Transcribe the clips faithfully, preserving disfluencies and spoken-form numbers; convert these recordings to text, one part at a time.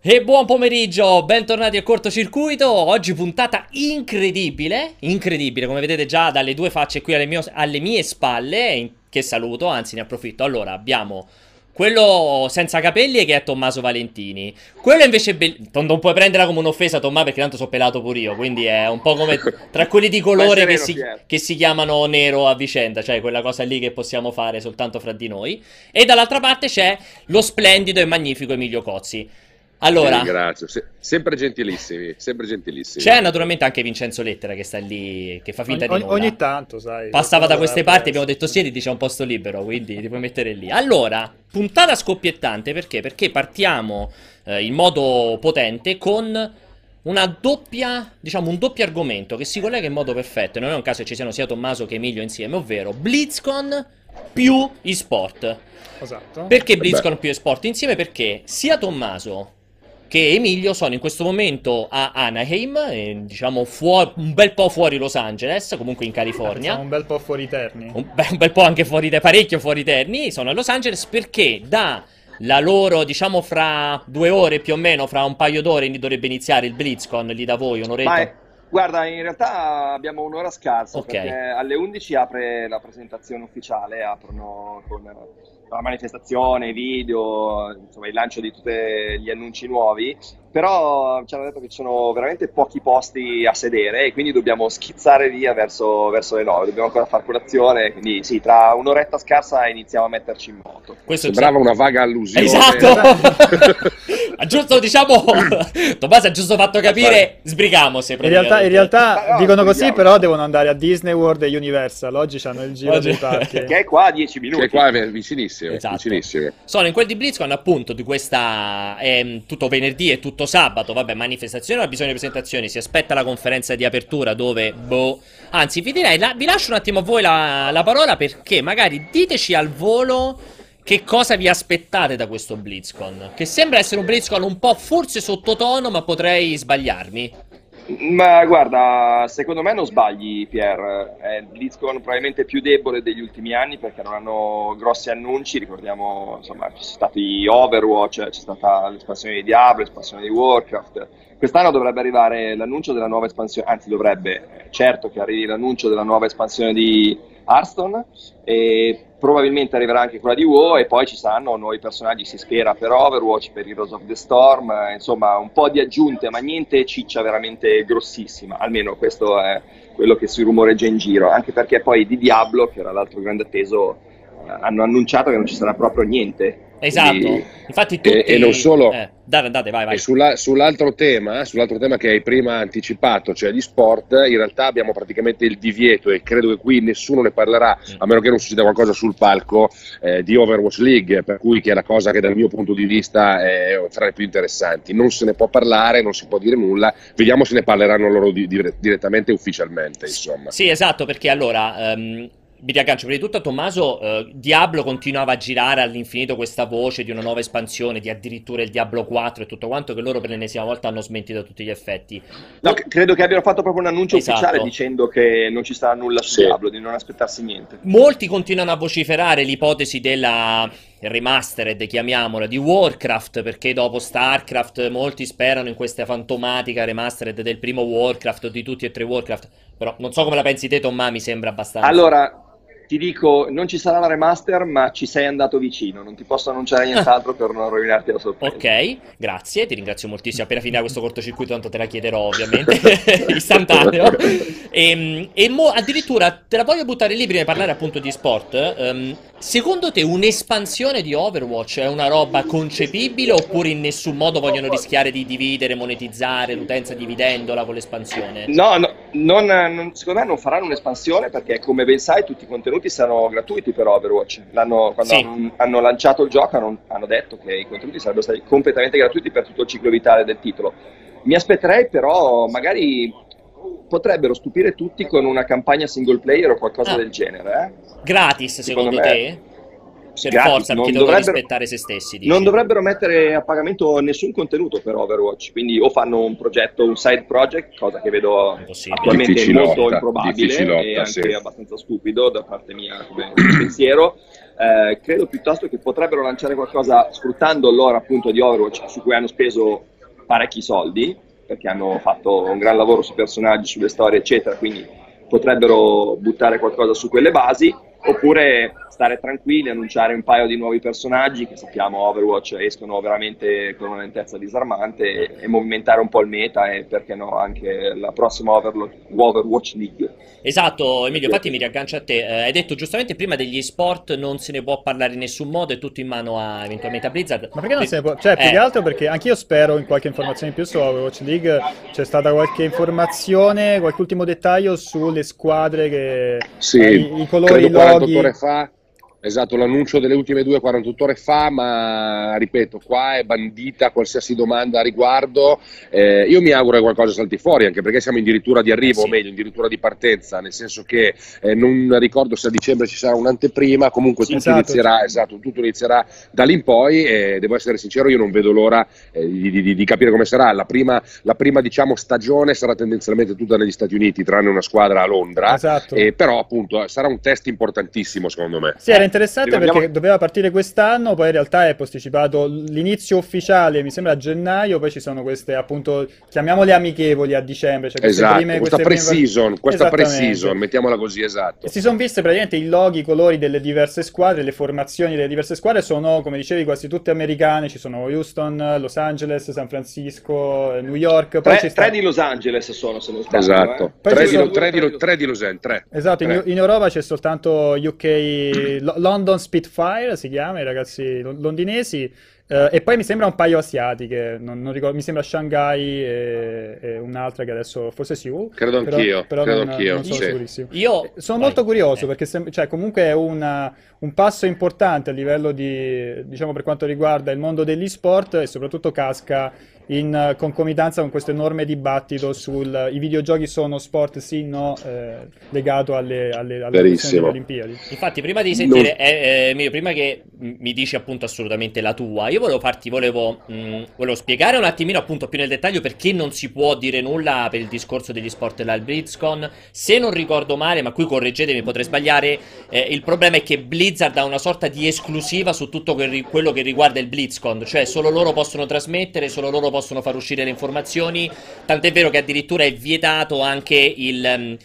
E buon pomeriggio, bentornati a Cortocircuito. Oggi puntata incredibile, incredibile come vedete già dalle due facce qui alle mie, alle mie spalle, che saluto, anzi ne approfitto. Allora abbiamo quello senza capelli che è Tommaso Valentini, quello invece non puoi prenderla come un'offesa Tommaso perché tanto sono pelato pure io, quindi è un po' come tra quelli di colore che si, che si chiamano nero a vicenda, cioè quella cosa lì che possiamo fare soltanto fra di noi. E dall'altra parte c'è lo splendido e magnifico Emilio Cozzi. Allora, grazie, Se sempre gentilissimi, sempre gentilissimi. C'è naturalmente anche Vincenzo Lettera che sta lì, che fa finta ogni, di nulla. Ogni tanto, sai. Passava da queste parti, abbiamo detto siediti, c'è un posto libero, quindi ti puoi mettere lì. Allora, puntata scoppiettante, perché? Perché partiamo eh, in modo potente con una doppia, diciamo un doppio argomento che si collega in modo perfetto. Non è un caso che ci siano sia Tommaso che Emilio insieme, ovvero BlizzCon più eSport. Esatto. Perché BlizzCon Beh. più eSport insieme? Perché sia Tommaso che Emilio sono in questo momento a Anaheim, eh, diciamo fuori, un bel po' fuori Los Angeles, comunque in California. Siamo un bel po' fuori Terni. Un, be un bel po' anche fuori, parecchio fuori Terni. Sono a Los Angeles perché da la loro, diciamo fra due ore più o meno, fra un paio d'ore dovrebbe iniziare il BlizzCon lì da voi, un'oretta. Guarda, in realtà abbiamo un'ora scarsa, okay, perché alle undici apre la presentazione ufficiale, aprono con la manifestazione, i video, insomma il lancio di tutti gli annunci nuovi, però ci hanno detto che ci sono veramente pochi posti a sedere e quindi dobbiamo schizzare via verso, verso le nove, dobbiamo ancora far colazione, quindi sì, tra un'oretta scarsa iniziamo a metterci in moto. Questo sembrava già una vaga allusione. Esatto! Giusto, diciamo, Tommaso ha giusto fatto capire, sbrigamos. In realtà, in realtà no, dicono così, però devono andare a Disney World e Universal, oggi c'hanno il giro oggi... dei parchi. Che è qua a dieci minuti. Che è qua vicinissimo, esatto, vicinissimo. Sono in quel di BlizzCon appunto, di questa, eh, tutto venerdì e tutto sabato, vabbè, manifestazione, ha bisogno di presentazioni, si aspetta la conferenza di apertura dove, boh, anzi vi direi, la, vi lascio un attimo a voi la, la parola perché magari diteci al volo che cosa vi aspettate da questo BlizzCon? Che sembra essere un BlizzCon un po' forse sottotono, ma potrei sbagliarmi. Ma guarda, secondo me non sbagli, Pier. È il BlizzCon probabilmente più debole degli ultimi anni perché non hanno grossi annunci. Ricordiamo, insomma, c'è stato Overwatch, c'è stata l'espansione di Diablo, l'espansione di Warcraft. Quest'anno dovrebbe arrivare l'annuncio della nuova espansione, anzi dovrebbe, certo che arrivi l'annuncio della nuova espansione di Hearthstone, e probabilmente arriverà anche quella di WoW, e poi ci saranno nuovi personaggi, si spera, per Overwatch, per Heroes of the Storm, insomma un po' di aggiunte, ma niente ciccia veramente grossissima, almeno questo è quello che si rumoreggia in giro, anche perché poi di Diablo, che era l'altro grande atteso, hanno annunciato che non ci sarà proprio niente. Esatto, quindi, infatti tutti... E, e non solo... Eh, date, andate, vai, vai. E sulla, sull'altro tema, sull'altro tema che hai prima anticipato, cioè gli sport, in realtà abbiamo praticamente il divieto, e credo che qui nessuno ne parlerà, mm. a meno che non succeda qualcosa sul palco, eh, di Overwatch League, per cui che è la cosa che dal mio punto di vista è tra le più interessanti. Non se ne può parlare, non si può dire nulla, vediamo se ne parleranno loro di, di, direttamente e ufficialmente, insomma. Sì, esatto, perché allora... Um... Mi riaggancio prima di tutto a Tommaso. eh, Diablo continuava a girare all'infinito questa voce di una nuova espansione, di addirittura il Diablo quattro e tutto quanto, che loro per l'ennesima volta hanno smentito a tutti gli effetti. No, credo che abbiano fatto proprio un annuncio, esatto, ufficiale dicendo che non ci sarà nulla su, sì, Diablo, di non aspettarsi niente. Molti continuano a vociferare l'ipotesi della remastered, chiamiamola, di Warcraft, perché dopo StarCraft molti sperano in questa fantomatica remastered del primo Warcraft o di tutti e tre Warcraft. Però non so come la pensi te, Tommaso, mi sembra abbastanza... Allora... Ti dico, non ci sarà la remaster, ma ci sei andato vicino. Non ti posso annunciare nient'altro per non rovinarti la sorpresa. Ok, grazie, ti ringrazio moltissimo. Appena finirà questo cortocircuito, tanto te la chiederò ovviamente, istantaneo. E, e mo, addirittura, te la voglio buttare lì prima di parlare appunto di sport. Um, secondo te un'espansione di Overwatch è una roba concepibile oppure in nessun modo vogliono rischiare di dividere, monetizzare l'utenza dividendola con l'espansione? No, no non, non, secondo me non faranno un'espansione perché, come ben sai, tutti i contenuti saranno gratuiti per Overwatch. L'hanno, quando sì. hanno, hanno lanciato il gioco hanno, hanno detto che i contenuti sarebbero stati completamente gratuiti per tutto il ciclo vitale del titolo. Mi aspetterei però magari potrebbero stupire tutti con una campagna single player o qualcosa ah. del genere. Eh? Gratis secondo, secondo te? Per gratis, forza, perché dovrebbero rispettare se stessi. Dici. Non dovrebbero mettere a pagamento nessun contenuto per Overwatch, quindi o fanno un progetto, un side project, cosa che vedo attualmente molto improbabile e anche sì. abbastanza stupido da parte mia come pensiero, eh, credo piuttosto che potrebbero lanciare qualcosa sfruttando l'ora appunto di Overwatch, su cui hanno speso parecchi soldi, perché hanno fatto un gran lavoro sui personaggi, sulle storie eccetera, quindi potrebbero buttare qualcosa su quelle basi, oppure stare tranquilli, annunciare un paio di nuovi personaggi che sappiamo Overwatch escono veramente con una lentezza disarmante, e, e movimentare un po' il meta e perché no anche la prossima Overwatch League. Esatto Emilio, infatti mi riaggancio a te, eh, hai detto giustamente prima degli sport non se ne può parlare in nessun modo, è tutto in mano a eventualmente a Blizzard. Ma perché non se ne può? Cioè eh. più che altro perché anch'io spero in qualche informazione in più su Overwatch League, c'è stata qualche informazione, qualche ultimo dettaglio sulle squadre che... Sì, eh, i, i colori, i quarantotto ore fa, esatto, l'annuncio delle ultime due quarantotto ore fa, ma ripeto, qua è bandita qualsiasi domanda a riguardo. Eh, io mi auguro che qualcosa salti fuori, anche perché siamo addirittura di arrivo, sì. o meglio, addirittura di partenza, nel senso che eh, non ricordo se a dicembre ci sarà un'anteprima, comunque sì, tutto, esatto, inizierà, sì. esatto, tutto inizierà da lì in poi, e devo essere sincero, io non vedo l'ora eh, di, di, di capire come sarà. La prima, la prima diciamo, stagione sarà tendenzialmente tutta negli Stati Uniti, tranne una squadra a Londra, esatto. eh, però appunto sarà un test importantissimo secondo me. Sì, interessante perché andiamo... doveva partire quest'anno, poi in realtà è posticipato l'inizio ufficiale mi sembra a gennaio, poi ci sono queste appunto chiamiamole amichevoli a dicembre, cioè queste esatto, prime, questa pre-season, questa pre-season, mettiamola così, esatto. E si sono viste praticamente i loghi, i colori delle diverse squadre, le formazioni delle diverse squadre sono, come dicevi, quasi tutte americane, ci sono Houston, Los Angeles, San Francisco, New York, poi tre, sta... tre di Los Angeles sono, se non sbaglio, esatto, eh. Poi tre, di, due, tre, di, tre di Los Angeles, tre. Esatto, tre. In, in Europa c'è soltanto U K London Spitfire si chiama, i ragazzi londinesi, eh, e poi mi sembra un paio asiatiche, non, non ricordo, mi sembra Shanghai e, e un'altra che adesso forse Seoul, credo però, anch'io, però credo non, anch'io, non sono sì. sicurissimo. Io sono vai, molto curioso eh. perché sem- cioè, comunque è una, un passo importante a livello di, diciamo, per quanto riguarda il mondo degli sport, e soprattutto casca in concomitanza con questo enorme dibattito sul i videogiochi sono sport sì no, eh, legato alle, alle, alle Olimpiadi. Infatti prima di sentire non... eh, eh, prima che mi dici appunto assolutamente la tua, io volevo farti volevo, mh, volevo spiegare un attimino appunto più nel dettaglio perché non si può dire nulla per il discorso degli sport là al BlizzCon. Se non ricordo male, ma qui correggetemi, potrei sbagliare, eh, il problema è che Blizzard ha una sorta di esclusiva su tutto quello che riguarda il BlizzCon, cioè solo loro possono trasmettere, solo loro possono possono far uscire le informazioni, tant'è vero che addirittura è vietato anche il um,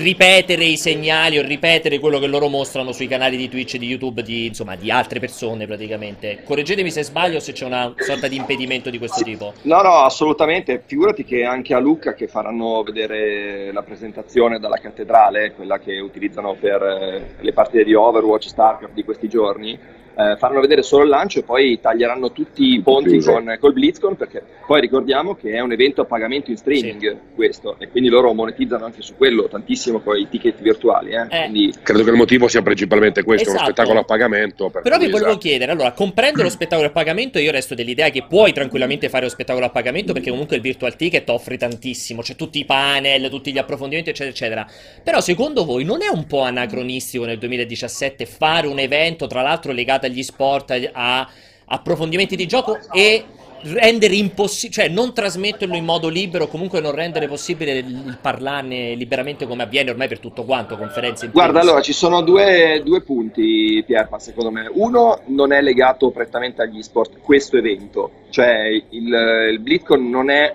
ripetere i segnali o ripetere quello che loro mostrano sui canali di Twitch e di YouTube di, insomma, di altre persone praticamente. Correggetemi se sbaglio, se c'è una sorta di impedimento di questo sì. tipo. No, no, assolutamente, figurati che anche a Lucca, che faranno vedere la presentazione dalla cattedrale, quella che utilizzano per le partite di Overwatch, StarCraft di questi giorni, eh, faranno vedere solo il lancio e poi taglieranno tutti i ponti con, col BlizzCon, perché poi ricordiamo che è un evento a pagamento in streaming sì. questo, e quindi loro monetizzano anche su quello tantissimo con i ticket virtuali eh. Eh. Quindi... credo che il motivo sia principalmente questo, esatto. uno spettacolo a pagamento per però vi volevo esatto. chiedere, allora comprendo lo spettacolo a pagamento, io resto dell'idea che puoi tranquillamente fare lo spettacolo a pagamento perché comunque il virtual ticket offre tantissimo, c'è tutti i panel, tutti gli approfondimenti eccetera eccetera, però secondo voi non è un po' anacronistico nel duemiladiciassette fare un evento tra l'altro legato agli sport, a approfondimenti di gioco e rendere impossibile, cioè non trasmetterlo in modo libero, comunque non rendere possibile il parlarne liberamente come avviene ormai per tutto quanto, conferenze in guarda, allora ci sono due, due punti Pierpa secondo me. Uno, non è legato prettamente agli sport questo evento, cioè il, il BlizzCon non è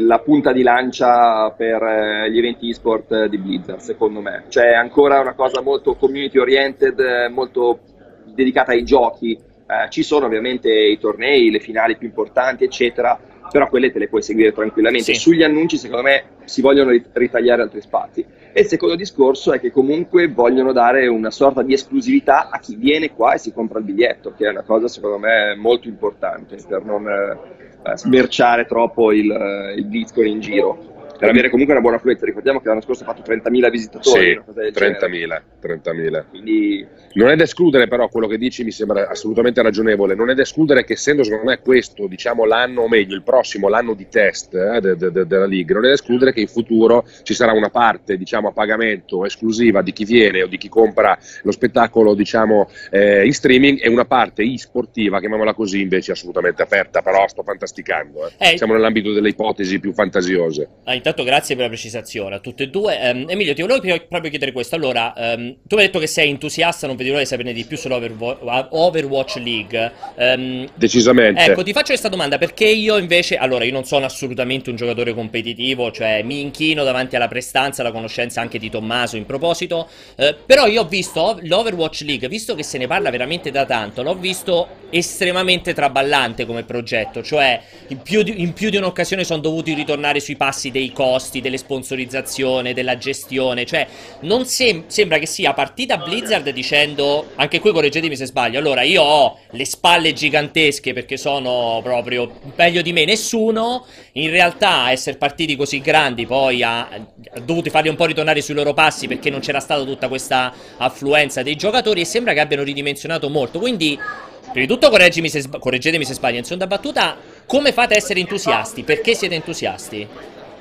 la punta di lancia per gli eventi e-sport di Blizzard secondo me, cioè è ancora una cosa molto community oriented, molto dedicata ai giochi. Eh, ci sono ovviamente i tornei, le finali più importanti eccetera, però quelle te le puoi seguire tranquillamente sì. Sugli annunci secondo me si vogliono ritagliare altri spazi, e il secondo discorso è che comunque vogliono dare una sorta di esclusività a chi viene qua e si compra il biglietto, che è una cosa secondo me molto importante per non eh, smerciare troppo il, il BlizzCon in giro, per avere comunque una buona affluenza. Ricordiamo che l'anno scorso ha fatto trentamila visitatori, sì, trentamila, trentamila. Quindi... non è da escludere, però quello che dici mi sembra assolutamente ragionevole, non è da escludere che essendo secondo me questo diciamo l'anno, o meglio il prossimo, l'anno di test eh, de, de, de, della League, non è da escludere che in futuro ci sarà una parte diciamo a pagamento esclusiva di chi viene o di chi compra lo spettacolo diciamo eh, in streaming, e una parte e-sportiva, chiamiamola così, invece assolutamente aperta, però sto fantasticando, eh. Eh. siamo nell'ambito delle ipotesi più fantasiose. Ah, intanto grazie per la precisazione a tutte e due. um, Emilio, ti volevo proprio chiedere questo, allora um, ehm, tu mi hai detto che sei entusiasta, non vedi l'ora di saperne di più sull'Overwatch League. Ehm, Decisamente. Ecco, ti faccio questa domanda, perché io invece, allora, io non sono assolutamente un giocatore competitivo, cioè mi inchino davanti alla prestanza, alla conoscenza anche di Tommaso in proposito, eh, però io ho visto l'Overwatch League, visto che se ne parla veramente da tanto, l'ho visto estremamente traballante come progetto, cioè in più di, in più di un'occasione sono dovuti ritornare sui passi dei costi, delle sponsorizzazioni, della gestione, cioè non sem- sembra che sia partita Blizzard dicendo, anche qui correggetemi se sbaglio, allora io ho le spalle gigantesche perché sono proprio meglio di me nessuno, in realtà essere partiti così grandi poi ha, ha dovuto farli un po' ritornare sui loro passi perché non c'era stata tutta questa affluenza dei giocatori e sembra che abbiano ridimensionato molto, quindi prima di tutto correggimi se sb- correggetemi se sbaglio, in seconda battuta come fate a essere entusiasti, perché siete entusiasti?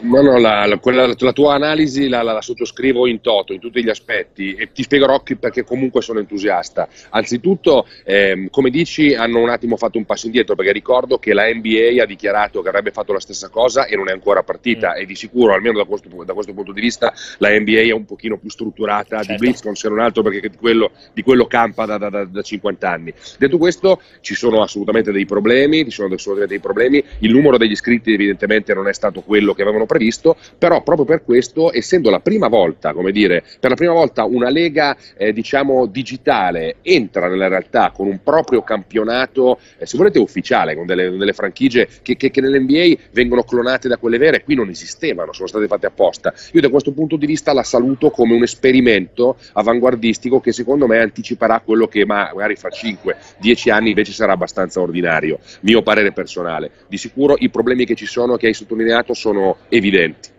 No, no, la, la, quella, la tua analisi la, la, la sottoscrivo in toto, in tutti gli aspetti, e ti spiegherò perché comunque sono entusiasta. Anzitutto, ehm, come dici, hanno un attimo fatto un passo indietro, perché ricordo che la N B A ha dichiarato che avrebbe fatto la stessa cosa e non è ancora partita, mm. e di sicuro, almeno da questo, da questo punto di vista, la N B A è un pochino più strutturata, certo, di BlizzCon, se non altro perché di quello, di quello campa da, da, da, da cinquanta anni. Detto questo, ci sono assolutamente dei problemi, ci sono assolutamente dei problemi, il numero degli iscritti evidentemente non è stato quello che avevano previsto, però proprio per questo, essendo la prima volta, come dire, per la prima volta una lega eh, diciamo digitale entra nella realtà con un proprio campionato, eh, se volete ufficiale, con delle, delle franchigie che, che, che nell'N B A vengono clonate da quelle vere, qui non esistevano, sono state fatte apposta. Io da questo punto di vista la saluto come un esperimento avanguardistico che secondo me anticiperà quello che magari fra cinque dieci anni invece sarà abbastanza ordinario, mio parere personale. Di sicuro i problemi che ci sono, che hai sottolineato, sono evidenti. Evidenti.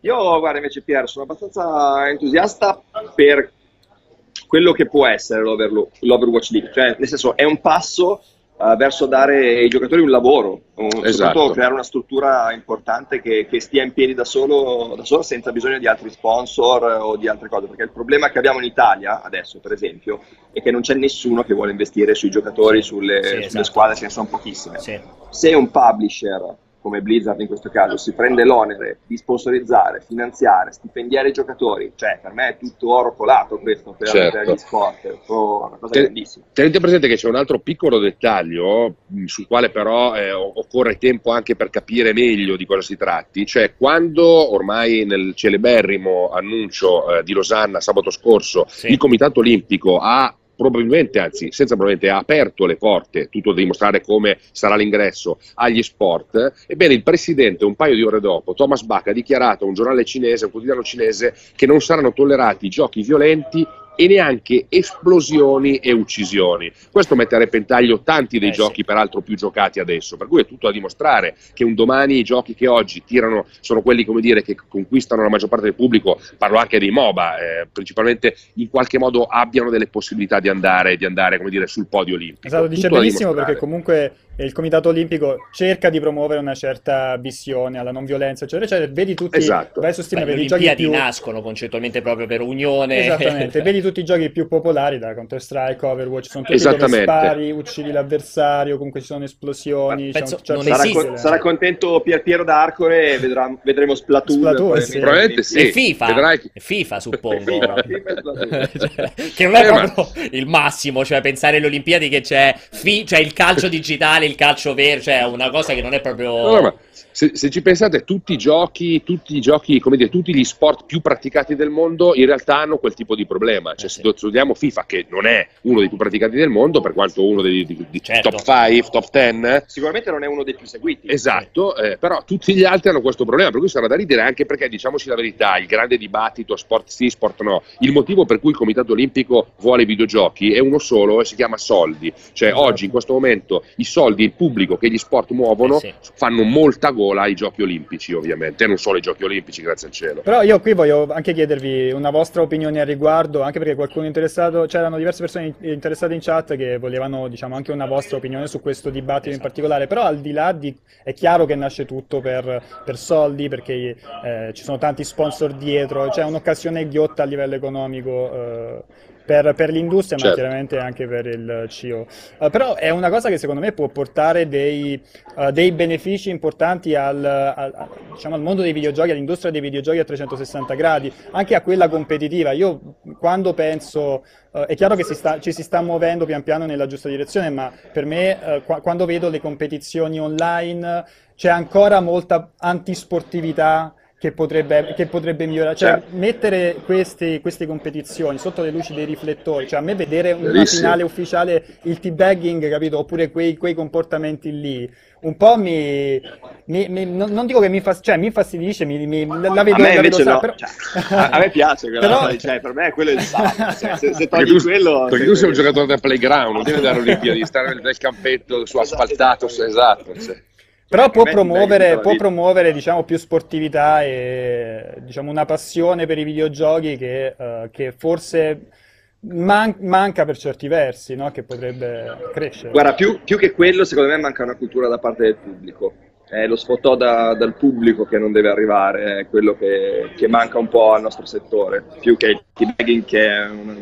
Io, guarda, invece Pier, sono abbastanza entusiasta per quello che può essere l'Overwatch League, cioè nel senso è un passo uh, verso dare ai giocatori un lavoro, un, esatto, soprattutto creare una struttura importante che, che stia in piedi da solo, da solo senza bisogno di altri sponsor o di altre cose, perché il problema che abbiamo in Italia adesso, per esempio, è che non c'è nessuno che vuole investire sui giocatori, sulle, sì, sulle esatto, squadre, ce ne sono pochissime. Sì. Se un publisher come Blizzard in questo caso si prende l'onere di sponsorizzare, finanziare, stipendiare i giocatori, cioè per me è tutto oro colato questo per, certo, per gli sport, oh, una cosa Ten- grandissima. Tenete presente che c'è un altro piccolo dettaglio sul quale però eh, occorre tempo anche per capire meglio di cosa si tratti, cioè quando ormai nel celeberrimo annuncio eh, di Losanna sabato scorso, sì, il Comitato Olimpico ha probabilmente, anzi senza probabilmente, ha aperto le porte, tutto da dimostrare come sarà l'ingresso, agli sport, ebbene il presidente un paio di ore dopo, Thomas Bach, ha dichiarato a un giornale cinese, un quotidiano cinese, che non saranno tollerati giochi violenti e neanche esplosioni e uccisioni. Questo mette a repentaglio tanti dei eh, giochi, sì, peraltro più giocati adesso, per cui è tutto a dimostrare che un domani i giochi che oggi tirano sono quelli, come dire, che conquistano la maggior parte del pubblico, parlo anche dei MOBA, eh, principalmente, in qualche modo abbiano delle possibilità di andare, di andare, come dire, sul podio olimpico. Esatto, dice benissimo, perché comunque il Comitato Olimpico cerca di promuovere una certa visione alla non violenza, eccetera, cioè, cioè, vedi tutti, esatto, vai a sostenere i giochi più... nascono concettualmente proprio per unione. Esattamente, vedi tutti i giochi più popolari, da Counter Strike, Overwatch, sono tutti dove spari, uccidi l'avversario, comunque ci sono esplosioni. Penso, cioè, non sarà, con, sarà contento Pier Piero d'Arcore, vedrà, vedremo Splatoon, Splatoon sì. Probabilmente sì. E FIFA, vedrai... FIFA suppongo. FIFA, FIFA cioè, che non è proprio il massimo, cioè pensare alle Olimpiadi che c'è fi... cioè il calcio digitale, il calcio vero, cioè una cosa che non è proprio... No, no, se, se ci pensate, tutti i giochi, tutti i giochi, come dire, tutti gli sport più praticati del mondo in realtà hanno quel tipo di problema. Cioè, se studiamo FIFA, che non è uno dei più praticati del mondo, per quanto uno dei, dei, dei certo, top cinque, top dieci, sicuramente non è uno dei più seguiti. Esatto, eh, però tutti gli altri hanno questo problema, per cui sarà da ridere, anche perché, diciamoci la verità, il grande dibattito sport sì, sport no, il motivo per cui il Comitato Olimpico vuole i videogiochi è uno solo e si chiama soldi. Cioè, esatto, oggi in questo momento i soldi, il pubblico che gli sport muovono, eh sì, fanno molta gola ai giochi olimpici, ovviamente, e non solo ai giochi olimpici, grazie al cielo. Però io qui voglio anche chiedervi una vostra opinione al riguardo, anche perché qualcuno interessato, c'erano diverse persone interessate in chat che volevano, diciamo, anche una vostra opinione su questo dibattito, esatto, in particolare. Però al di là di, è chiaro che nasce tutto per, per soldi, perché eh, ci sono tanti sponsor dietro, c'è cioè un'occasione ghiotta a livello economico eh, per, per l'industria, certo, ma chiaramente anche per il C E O. Uh, però è una cosa che secondo me può portare dei, uh, dei benefici importanti al, al, al, diciamo, al mondo dei videogiochi, all'industria dei videogiochi a trecentosessanta gradi, anche a quella competitiva. Io quando penso, uh, è chiaro che si sta, ci si sta muovendo pian piano nella giusta direzione, ma per me uh, qua, quando vedo le competizioni online c'è ancora molta antisportività che potrebbe, che potrebbe migliorare, cioè certo, mettere queste, queste competizioni sotto le luci dei riflettori, cioè a me vedere una Verissimo. finale ufficiale, il teabagging, capito, oppure quei, quei comportamenti lì, un po' mi, mi, mi non dico che mi fa, cioè mi infastidisce, mi, mi, la vedo, a me invece no, però... cioè, a, a me piace quella, però... cioè, per me quello è il salto, cioè, se, se togli perché quello... Perché tu sei un giocatore da playground, non devi dare Olimpiadi, stare nel campetto su asfaltato, esatto, esatto, esatto. Cioè. Però può promuovere, può promuovere diciamo, più sportività e diciamo, una passione per i videogiochi che, uh, che forse man- manca per certi versi, no? Che potrebbe crescere. Guarda, più, più che quello, secondo me manca una cultura da parte del pubblico. È lo sfottò da, dal pubblico che non deve arrivare, è quello che, che manca un po' al nostro settore. Più che il teabagging, che è una,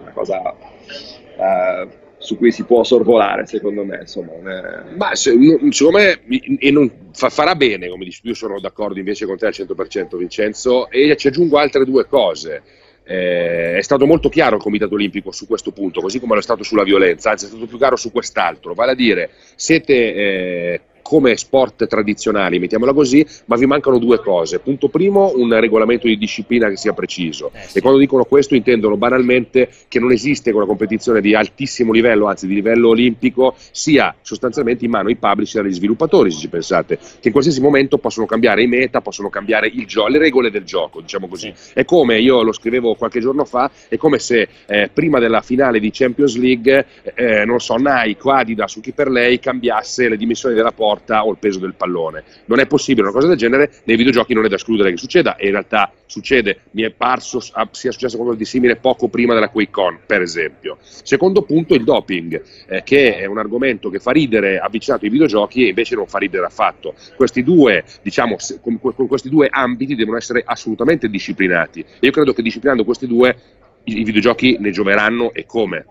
una cosa... Uh, su cui si può sorvolare, secondo me, insomma. È... Ma se, secondo me e non, fa, farà bene, come dici, io sono d'accordo invece con te al cento per cento, Vincenzo, e ci aggiungo altre due cose. Eh, è stato molto chiaro il Comitato Olimpico su questo punto, così come lo è stato sulla violenza, anzi è stato più chiaro su quest'altro, vale a dire, siete... Eh, come sport tradizionali, mettiamola così, ma vi mancano due cose. Punto primo, un regolamento di disciplina che sia preciso. Eh sì. E quando dicono questo intendono banalmente che non esiste una competizione di altissimo livello, anzi di livello olimpico, sia sostanzialmente in mano ai publisher e agli sviluppatori, se ci pensate, che in qualsiasi momento possono cambiare i meta, possono cambiare il gio- le regole del gioco, diciamo così. Sì. È come, io lo scrivevo qualche giorno fa, è come se eh, prima della finale di Champions League, eh, non so, Nike, Adidas, su chi per lei, cambiasse le dimensioni della porta o il peso del pallone. Non è possibile una cosa del genere, nei videogiochi non è da escludere che succeda, e in realtà succede, mi è parso sia successo qualcosa di simile poco prima della QuakeCon, per esempio. Secondo punto, il doping, eh, che è un argomento che fa ridere avvicinato ai videogiochi e invece non fa ridere affatto. Questi due, diciamo, se, con, con questi due ambiti devono essere assolutamente disciplinati. Io credo che disciplinando questi due i, i videogiochi ne gioveranno, e come.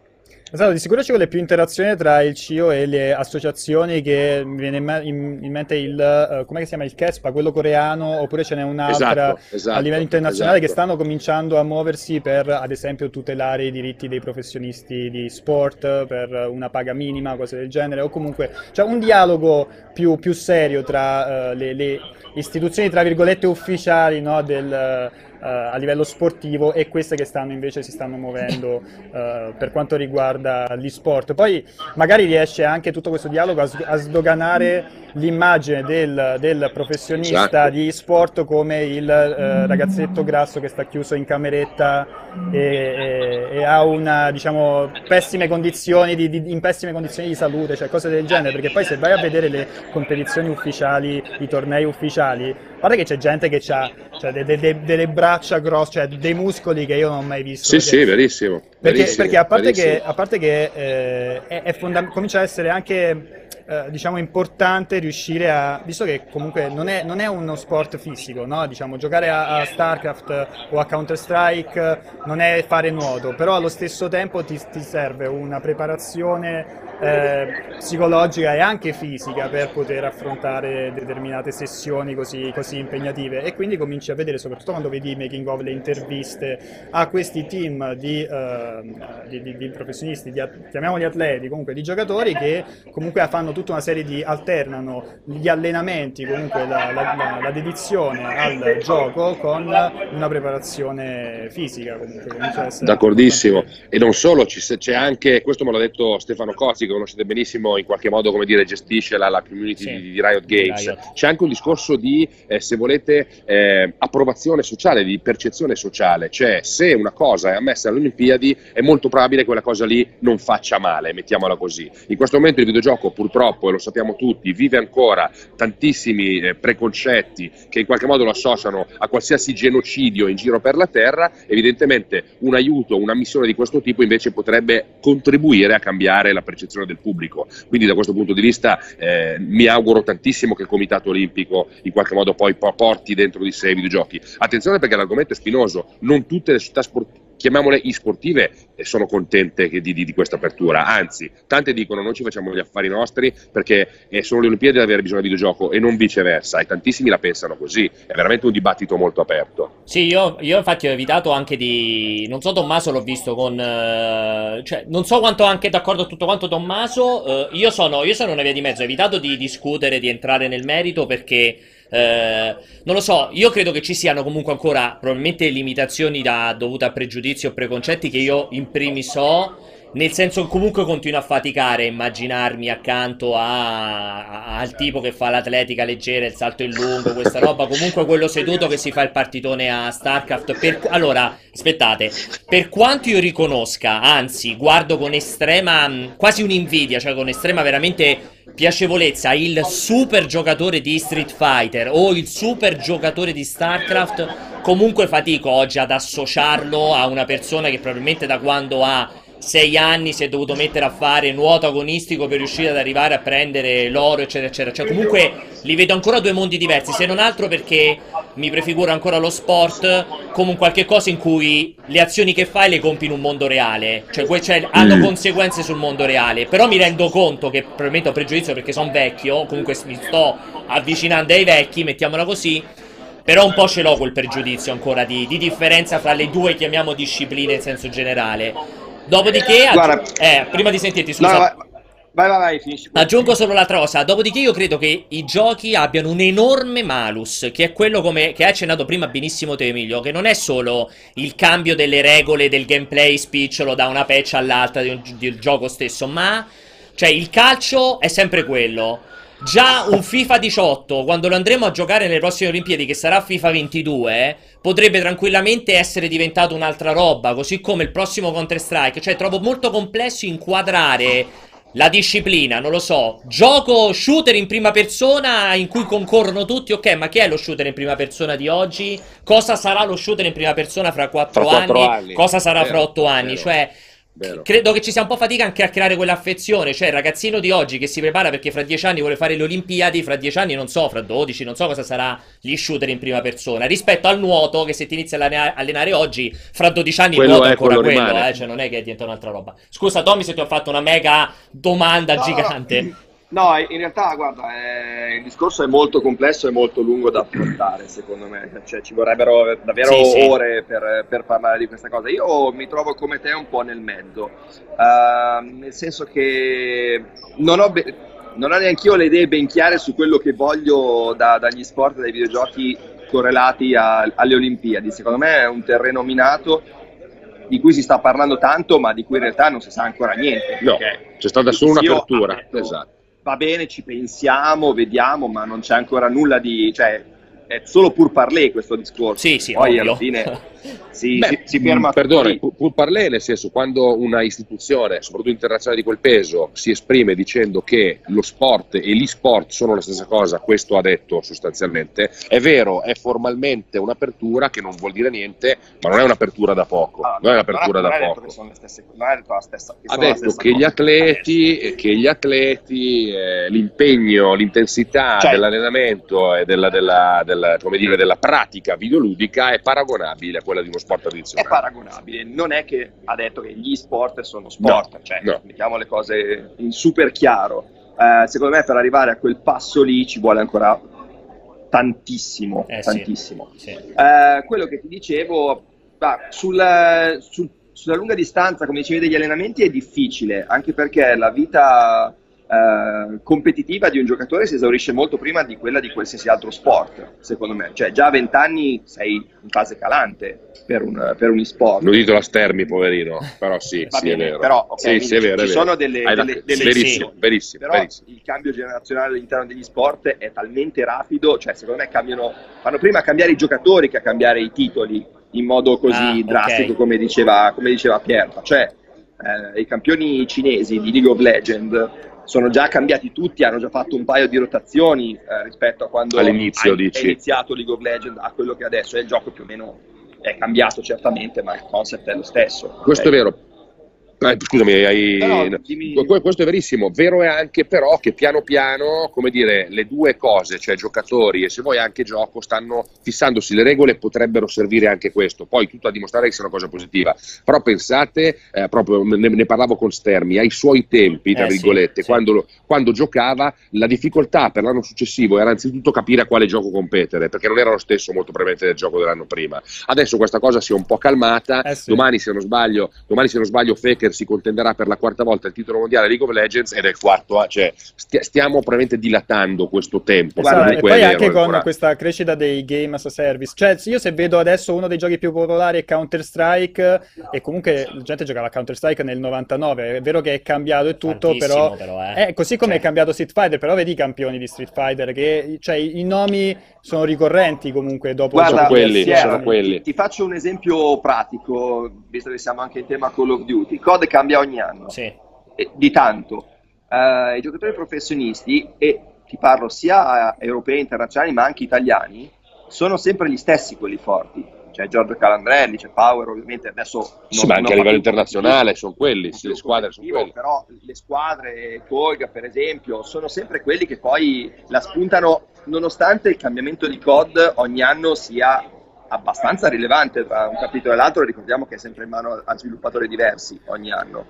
Esatto, di sicuro ci vuole più interazione tra il C E O e le associazioni, che mi viene in mente il, uh, come si chiama, il Kespa, quello coreano, oppure ce n'è un'altra, esatto, esatto, a livello internazionale, esatto, che stanno cominciando a muoversi per, ad esempio, tutelare i diritti dei professionisti di sport, per una paga minima, cose del genere, o comunque cioè un dialogo più, più serio tra uh, le, le istituzioni, tra virgolette, ufficiali, no, del... Uh, Uh, a livello sportivo, e queste che stanno invece si stanno muovendo uh, per quanto riguarda gli sport. Poi magari riesce anche tutto questo dialogo a, s- a sdoganare l'immagine del, del professionista, esatto, di sport come il uh, ragazzetto grasso che sta chiuso in cameretta e, e, e ha una, diciamo, pessime condizioni di, di, in pessime condizioni di salute, cioè cose del genere, perché poi se vai a vedere le competizioni ufficiali, i tornei ufficiali, guarda che c'è gente che ha cioè, de, de, de, delle braccia grosse, cioè dei muscoli che io non ho mai visto. Sì, perché... sì, verissimo. Perché, verissimo, perché a parte verissimo. che, a parte che eh, è, è fonda- comincia a essere anche eh, diciamo importante riuscire a, visto che comunque non è, non è uno sport fisico, no? Diciamo, giocare a, a StarCraft o a Counter Strike non è fare nuoto, però allo stesso tempo ti, ti serve una preparazione eh, psicologica e anche fisica per poter affrontare determinate sessioni così, così impegnative, e quindi cominci a vedere, soprattutto quando vedi i making of, le interviste a questi team di eh, Di, di, di professionisti, di, chiamiamoli atleti, comunque di giocatori che comunque fanno tutta una serie di, alternano gli allenamenti, comunque la, la, la, la dedizione al gioco con una preparazione fisica, comunque. D'accordissimo, e non solo, ci, c'è anche, questo me l'ha detto Stefano Cozzi, che conoscete benissimo, in qualche modo, come dire, gestisce la, la community, sì, di, di Riot Games, di Riot. C'è anche un discorso di, eh, se volete, eh, approvazione sociale, di percezione sociale, cioè se una cosa è ammessa alle Olimpiadi è molto probabile che quella cosa lì non faccia male, mettiamola così. In questo momento il videogioco, purtroppo, e lo sappiamo tutti, vive ancora tantissimi eh, preconcetti che in qualche modo lo associano a qualsiasi genocidio in giro per la terra. Evidentemente un aiuto, una missione di questo tipo invece potrebbe contribuire a cambiare la percezione del pubblico, quindi da questo punto di vista eh, mi auguro tantissimo che il Comitato Olimpico in qualche modo poi porti dentro di sé i videogiochi. Attenzione, perché l'argomento è spinoso, non tutte le società sportive chiamiamole e-sportive, e sono contente di, di, di questa apertura, anzi tante dicono noi ci facciamo gli affari nostri perché eh, sono le Olimpiadi ad avere bisogno di videogioco e non viceversa, e tantissimi la pensano così, è veramente un dibattito molto aperto. Sì, io, io infatti ho evitato anche di, non so Tommaso l'ho visto con, eh, cioè non so quanto anche d'accordo a tutto quanto Tommaso, eh, io, sono, io sono una via di mezzo, ho evitato di discutere, di entrare nel merito perché... Eh, non lo so, io credo che ci siano comunque ancora probabilmente limitazioni da, dovute a pregiudizi o preconcetti che io in primis ho, nel senso che comunque continuo a faticare, immaginarmi accanto a, a, al tipo che fa l'atletica leggera, il salto in lungo, questa roba, comunque quello seduto che si fa il partitone a StarCraft. Per, allora, aspettate, per quanto io riconosca, anzi guardo con estrema, quasi un'invidia, cioè con estrema veramente... piacevolezza il super giocatore di Street Fighter o il super giocatore di StarCraft, comunque fatico oggi ad associarlo a una persona che probabilmente da quando ha sei anni si è dovuto mettere a fare nuoto agonistico per riuscire ad arrivare a prendere l'oro eccetera eccetera, cioè comunque li vedo ancora due mondi diversi, se non altro perché mi prefigura ancora lo sport come un qualche cosa in cui le azioni che fai le compi in un mondo reale, cioè, cioè hanno conseguenze sul mondo reale, però mi rendo conto che probabilmente ho pregiudizio perché sono vecchio, comunque mi sto avvicinando ai vecchi, mettiamola così, però un po' ce l'ho quel pregiudizio ancora di, di differenza fra le due, chiamiamo discipline in senso generale. Dopodiché, Guarda, eh, prima di sentirti, scusa, no, vai, vai, vai, finisci. Aggiungo solo l'altra cosa. Dopodiché, io credo che i giochi abbiano un enorme malus, che è quello come, che hai accennato prima benissimo te, Emilio, che non è solo il cambio delle regole del gameplay spicciolo da una patch all'altra del, del gioco stesso, ma cioè il calcio è sempre quello. Già un FIFA diciotto, quando lo andremo a giocare nelle prossime Olimpiadi, che sarà FIFA ventidue, potrebbe tranquillamente essere diventato un'altra roba, così come il prossimo Counter Strike. Cioè trovo molto complesso inquadrare la disciplina, non lo so, gioco shooter in prima persona in cui concorrono tutti, ok, ma chi è lo shooter in prima persona di oggi? Cosa sarà lo shooter in prima persona fra quattro anni? Cosa sarà vero, fra otto anni? Vero. Cioè... Vero. Credo che ci sia un po' fatica anche a creare quell'affezione, cioè il ragazzino di oggi che si prepara perché fra dieci anni vuole fare le Olimpiadi, fra dieci anni non so, fra dodici non so cosa sarà gli shooter in prima persona, rispetto al nuoto che se ti inizi a allenare oggi, fra dodici anni quello il nuoto è ancora quello, quello eh, cioè non è che diventa un'altra roba. Scusa Tommy se ti ho fatto una mega domanda no, gigante. No, no. no, in realtà guarda, eh, il discorso è molto complesso e molto lungo da affrontare secondo me, cioè ci vorrebbero davvero sì, ore sì. Per, per parlare di questa cosa. Io mi trovo come te un po' nel mezzo, uh, nel senso che non ho, non ho neanch'io le idee ben chiare su quello che voglio da, dagli sport e dai videogiochi correlati a, alle Olimpiadi. Secondo me è un terreno minato di cui si sta parlando tanto ma di cui in realtà non si sa ancora niente. No, c'è stata solo un'apertura, esatto. Va bene, ci pensiamo, vediamo, ma non c'è ancora nulla di... cioè, è solo pur parler questo discorso. Sì, sì, poi ovvio. Alla fine si, Beh, si, si ferma... Perdone, pur parler nel senso, quando una istituzione, soprattutto internazionale di quel peso, si esprime dicendo che lo sport e gli sport sono la stessa cosa, questo ha detto sostanzialmente, è vero, è formalmente un'apertura che non vuol dire niente, ma non è un'apertura da poco. Allora, non è un'apertura da poco. Detto che sono le stesse, non è detto la stessa, che ha detto la stessa che, gli atleti, che gli atleti, eh, l'impegno, l'intensità cioè, dell'allenamento e della... della Della, come dire, della pratica videoludica è paragonabile a quella di uno sport tradizionale. È paragonabile, non è che ha detto che gli sport sono sport, no, cioè no. Mettiamo le cose in super chiaro. Eh, secondo me per arrivare a quel passo lì ci vuole ancora tantissimo, eh, tantissimo. Sì, sì. Eh, quello che ti dicevo, bah, sul, sul, sulla lunga distanza, come dicevi, degli allenamenti è difficile, anche perché la vita... Uh, competitiva di un giocatore si esaurisce molto prima di quella di qualsiasi altro sport, secondo me, cioè già a vent'anni sei in fase calante per un, per un e-sport. Lo dito la Stermi, poverino, però sì, sì, bene, è vero. Però, okay, sì, sì è vero, ci è vero. Sono delle, delle, delle verissimo, verissimo, verissimo, però verissimo. Il cambio generazionale all'interno degli sport è talmente rapido, cioè secondo me cambiano, fanno prima a cambiare i giocatori che a cambiare i titoli in modo così ah, drastico, okay. come diceva, come diceva Pierpa, cioè eh, i campioni cinesi di League of Legends sono già cambiati tutti, hanno già fatto un paio di rotazioni eh, rispetto a quando all'inizio, hai, dici. È iniziato League of Legends a quello che adesso è il gioco, più o meno è cambiato certamente, ma il concept è lo stesso. Questo okay? È vero. Ah, scusami, hai... no, dimmi... questo è verissimo, vero è anche però che piano piano, come dire, le due cose, cioè giocatori e se vuoi anche gioco, stanno fissandosi le regole, potrebbero servire anche questo, poi tutto a dimostrare che sia una cosa positiva, però pensate, eh, proprio ne, ne parlavo con Stermi, ai suoi tempi, tra eh, virgolette, sì, quando, sì. quando giocava la difficoltà per l'anno successivo era anzitutto capire a quale gioco competere, perché non era lo stesso molto probabilmente del gioco dell'anno prima, adesso questa cosa si è un po' calmata, eh, sì. domani se non sbaglio, domani se non sbaglio Faker si contenderà per la quarta volta il titolo mondiale League of Legends ed è il quarto, cioè sti stiamo probabilmente dilatando questo tempo. Guarda, e poi è anche con ancora. questa crescita dei game as a service, cioè io se vedo adesso uno dei giochi più popolari è Counter Strike e comunque la gente giocava a Counter Strike nel novantanove, è vero che è cambiato e tutto, Tantissimo, però, però eh. è così come cioè. è cambiato Street Fighter, però vedi i campioni di Street Fighter che cioè, i nomi sono ricorrenti comunque dopo Guarda, sono quelli, sì, sono quelli. Ti, ti faccio un esempio pratico, visto che siamo anche in tema Call of Duty, C O D cambia ogni anno, sì. e, di tanto, uh, i giocatori professionisti, e ti parlo sia europei, internazionali, ma anche italiani, sono sempre gli stessi quelli forti, c'è Giorgio Calandrelli, c'è Power, ovviamente adesso... Non, sì, ma anche a livello internazionale più, sono quelli, sì, le squadre sono quelle. Però le squadre, Colga per esempio, sono sempre quelli che poi la spuntano, nonostante il cambiamento di C O D ogni anno sia abbastanza rilevante tra un capitolo e l'altro, ricordiamo che è sempre in mano a sviluppatori diversi ogni anno.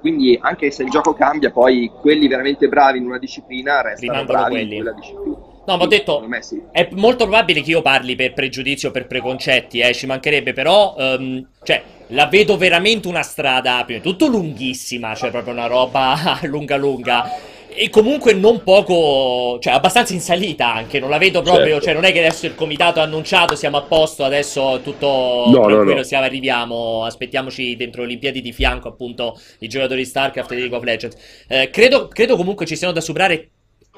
Quindi anche se il gioco cambia, poi quelli veramente bravi in una disciplina restano Rimangono bravi quelli. in quella disciplina. No, ma ho detto, sì. è molto probabile che io parli per pregiudizio, per preconcetti, eh, ci mancherebbe, però, um, cioè, la vedo veramente una strada, prima di tutto lunghissima, cioè proprio una roba lunga lunga, e comunque non poco, cioè abbastanza in salita anche, non la vedo proprio, certo. cioè non è che adesso il comitato ha annunciato, siamo a posto, adesso tutto no, tranquillo, no, no. siamo, arriviamo, aspettiamoci dentro le Olimpiadi di fianco appunto i giocatori di StarCraft e di League of Legends. Eh, credo, credo comunque ci siano da superare...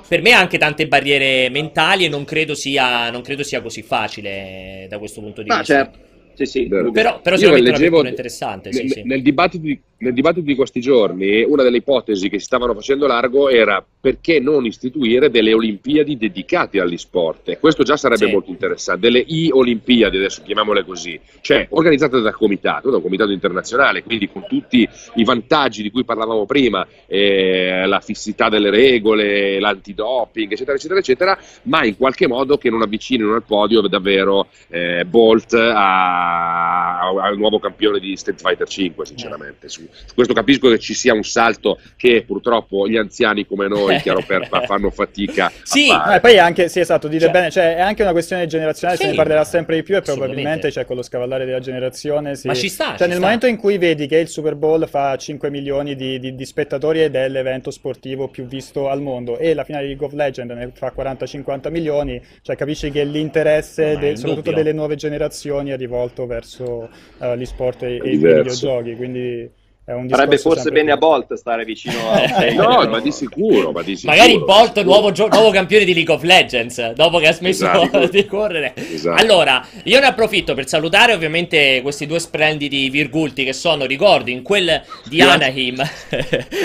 Per me anche tante barriere mentali e non credo sia, non credo sia così facile da questo punto di Ma vista. Certo. Sì, sì. Però, però se leggevo, interessante, sì, nel, sì. Nel, dibattito di, nel dibattito di questi giorni una delle ipotesi che si stavano facendo largo era perché non istituire delle Olimpiadi dedicate agli sport, e questo già sarebbe sì. molto interessante, delle I-Olimpiadi, adesso chiamiamole così, cioè organizzate dal comitato, da un comitato internazionale, quindi con tutti i vantaggi di cui parlavamo prima, eh, la fissità delle regole, l'antidoping, eccetera, eccetera, eccetera, ma in qualche modo che non avvicinino al podio davvero eh, Bolt a al nuovo campione di Street Fighter cinque, sinceramente. Su, su questo capisco che ci sia un salto che purtroppo gli anziani come noi chiaro per, fanno fatica sì. a fare. Eh, poi anche, sì esatto, dite cioè. bene, cioè, è anche una questione generazionale, sì. se ne parlerà sempre di più e probabilmente cioè, con lo scavallare della generazione sì. ma ci sta, cioè, ci nel sta. momento in cui vedi che il Super Bowl fa cinque milioni di, di, di spettatori ed è l'evento sportivo più visto al mondo e la finale di League of Legends ne fa quaranta cinquanta milioni, cioè capisci che l'interesse no, del, soprattutto dubbio. delle nuove generazioni è rivolto verso uh, gli sport e, e i videogiochi, quindi è un discorso. Sarebbe forse bene più. a Bolt stare vicino a no, no, ma di sicuro, ma di sicuro magari Bolt sicuro. nuovo, nuovo campione di League of Legends dopo che ha smesso esatto. di correre esatto. Allora, io ne approfitto per salutare ovviamente questi due splendidi virgulti che sono, ricordo, in quel di Anaheim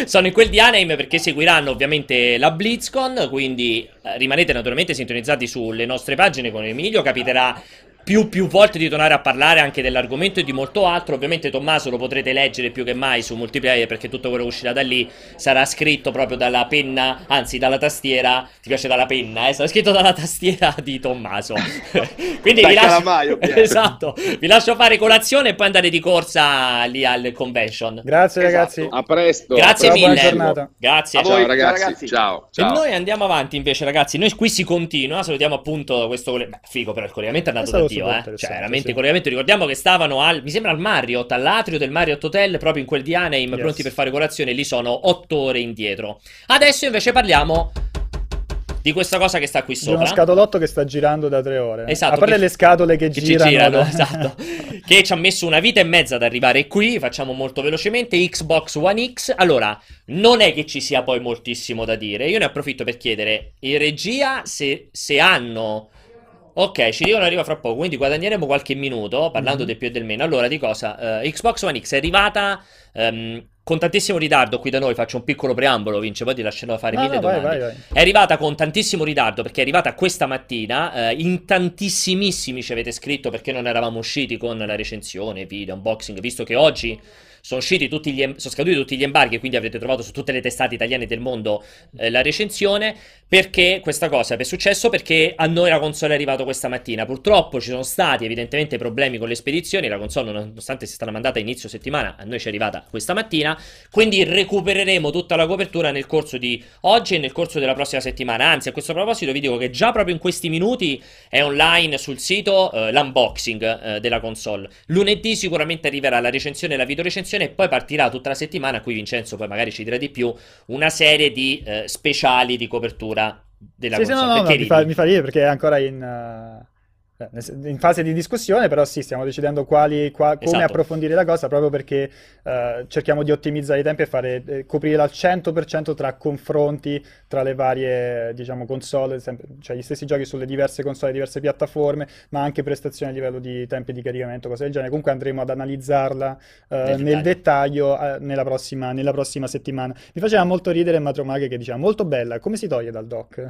sono in quel di Anaheim perché seguiranno ovviamente la BlizzCon, quindi rimanete naturalmente sintonizzati sulle nostre pagine con Emilio, capiterà Più, più volte di tornare a parlare anche dell'argomento e di molto altro. Ovviamente Tommaso lo potrete leggere più che mai su Multiplayer, perché tutto quello che uscirà da lì sarà scritto proprio dalla penna, anzi dalla tastiera, ti piace dalla penna, eh? sarà scritto dalla tastiera di Tommaso. Quindi vi lascio... Mai, esatto. vi lascio fare colazione e poi andare di corsa lì al convention. Grazie esatto. ragazzi, a presto. Grazie Però mille. Grazie a ciao, voi, ragazzi. Ciao ragazzi. Ciao, ciao. E noi andiamo avanti invece ragazzi, noi qui si continua, salutiamo appunto questo... Beh, figo però il collegamento è andato da Dio, eh? Cioè veramente sì. collegamento, ricordiamo che stavano al, mi sembra al Marriott, all'atrio del Marriott Hotel, proprio in quel di Anaheim, yes. pronti per fare colazione, lì sono otto ore indietro. Adesso invece parliamo di questa cosa che sta qui sopra, di uno scatolotto che sta girando da tre ore, esatto, a parte che... le scatole che, che girano, girano da... esatto. che ci ha messo una vita e mezza ad arrivare qui, facciamo molto velocemente. Xbox One X, allora non è che ci sia poi moltissimo da dire, io ne approfitto per chiedere in regia se, se hanno... Ok, ci dicono arriva fra poco, quindi guadagneremo qualche minuto parlando mm-hmm. del più e del meno. Allora, di cosa? Uh, Xbox One X è arrivata um, con tantissimo ritardo qui da noi, faccio un piccolo preambolo, Vince, poi ti lascerò fare no, mille no, domande. Vai, vai, vai. È arrivata con tantissimo ritardo perché è arrivata questa mattina, eh, in tantissimissimi ci avete scritto perché non eravamo usciti con la recensione, video, unboxing, visto che oggi sono usciti tutti gli em- sono scaduti tutti gli embarchi, quindi avrete trovato su tutte le testate italiane del mondo, eh, la recensione. Perché questa cosa è successo? Perché a noi la console è arrivata questa mattina. Purtroppo ci sono stati evidentemente problemi con le spedizioni, la console nonostante sia stata mandata inizio settimana, a noi ci è arrivata questa mattina. Quindi recupereremo tutta la copertura nel corso di oggi e nel corso della prossima settimana. Anzi, a questo proposito vi dico che già proprio in questi minuti è online sul sito, eh, l'unboxing, eh, della console. Lunedì sicuramente arriverà la recensione e la videorecensione, e poi partirà tutta la settimana, qui Vincenzo poi magari ci dirà di più, una serie di, eh, speciali di copertura della sì, console. Sì, no, no, no, mi, fa, mi fa ridere perché è ancora in... Uh... in fase di discussione, però sì, stiamo decidendo quali, qua, come esatto. approfondire la cosa, proprio perché uh, cerchiamo di ottimizzare i tempi e fare, eh, coprirla al cento per cento tra confronti tra le varie, diciamo, console, sempre, cioè gli stessi giochi sulle diverse console, diverse piattaforme, ma anche prestazioni a livello di tempi di caricamento, cose del genere. Comunque andremo ad analizzarla uh, nel, nel dettaglio uh, nella, prossima, nella prossima settimana. Mi faceva molto ridere Matromaghe che diceva molto bella, come si toglie dal dock?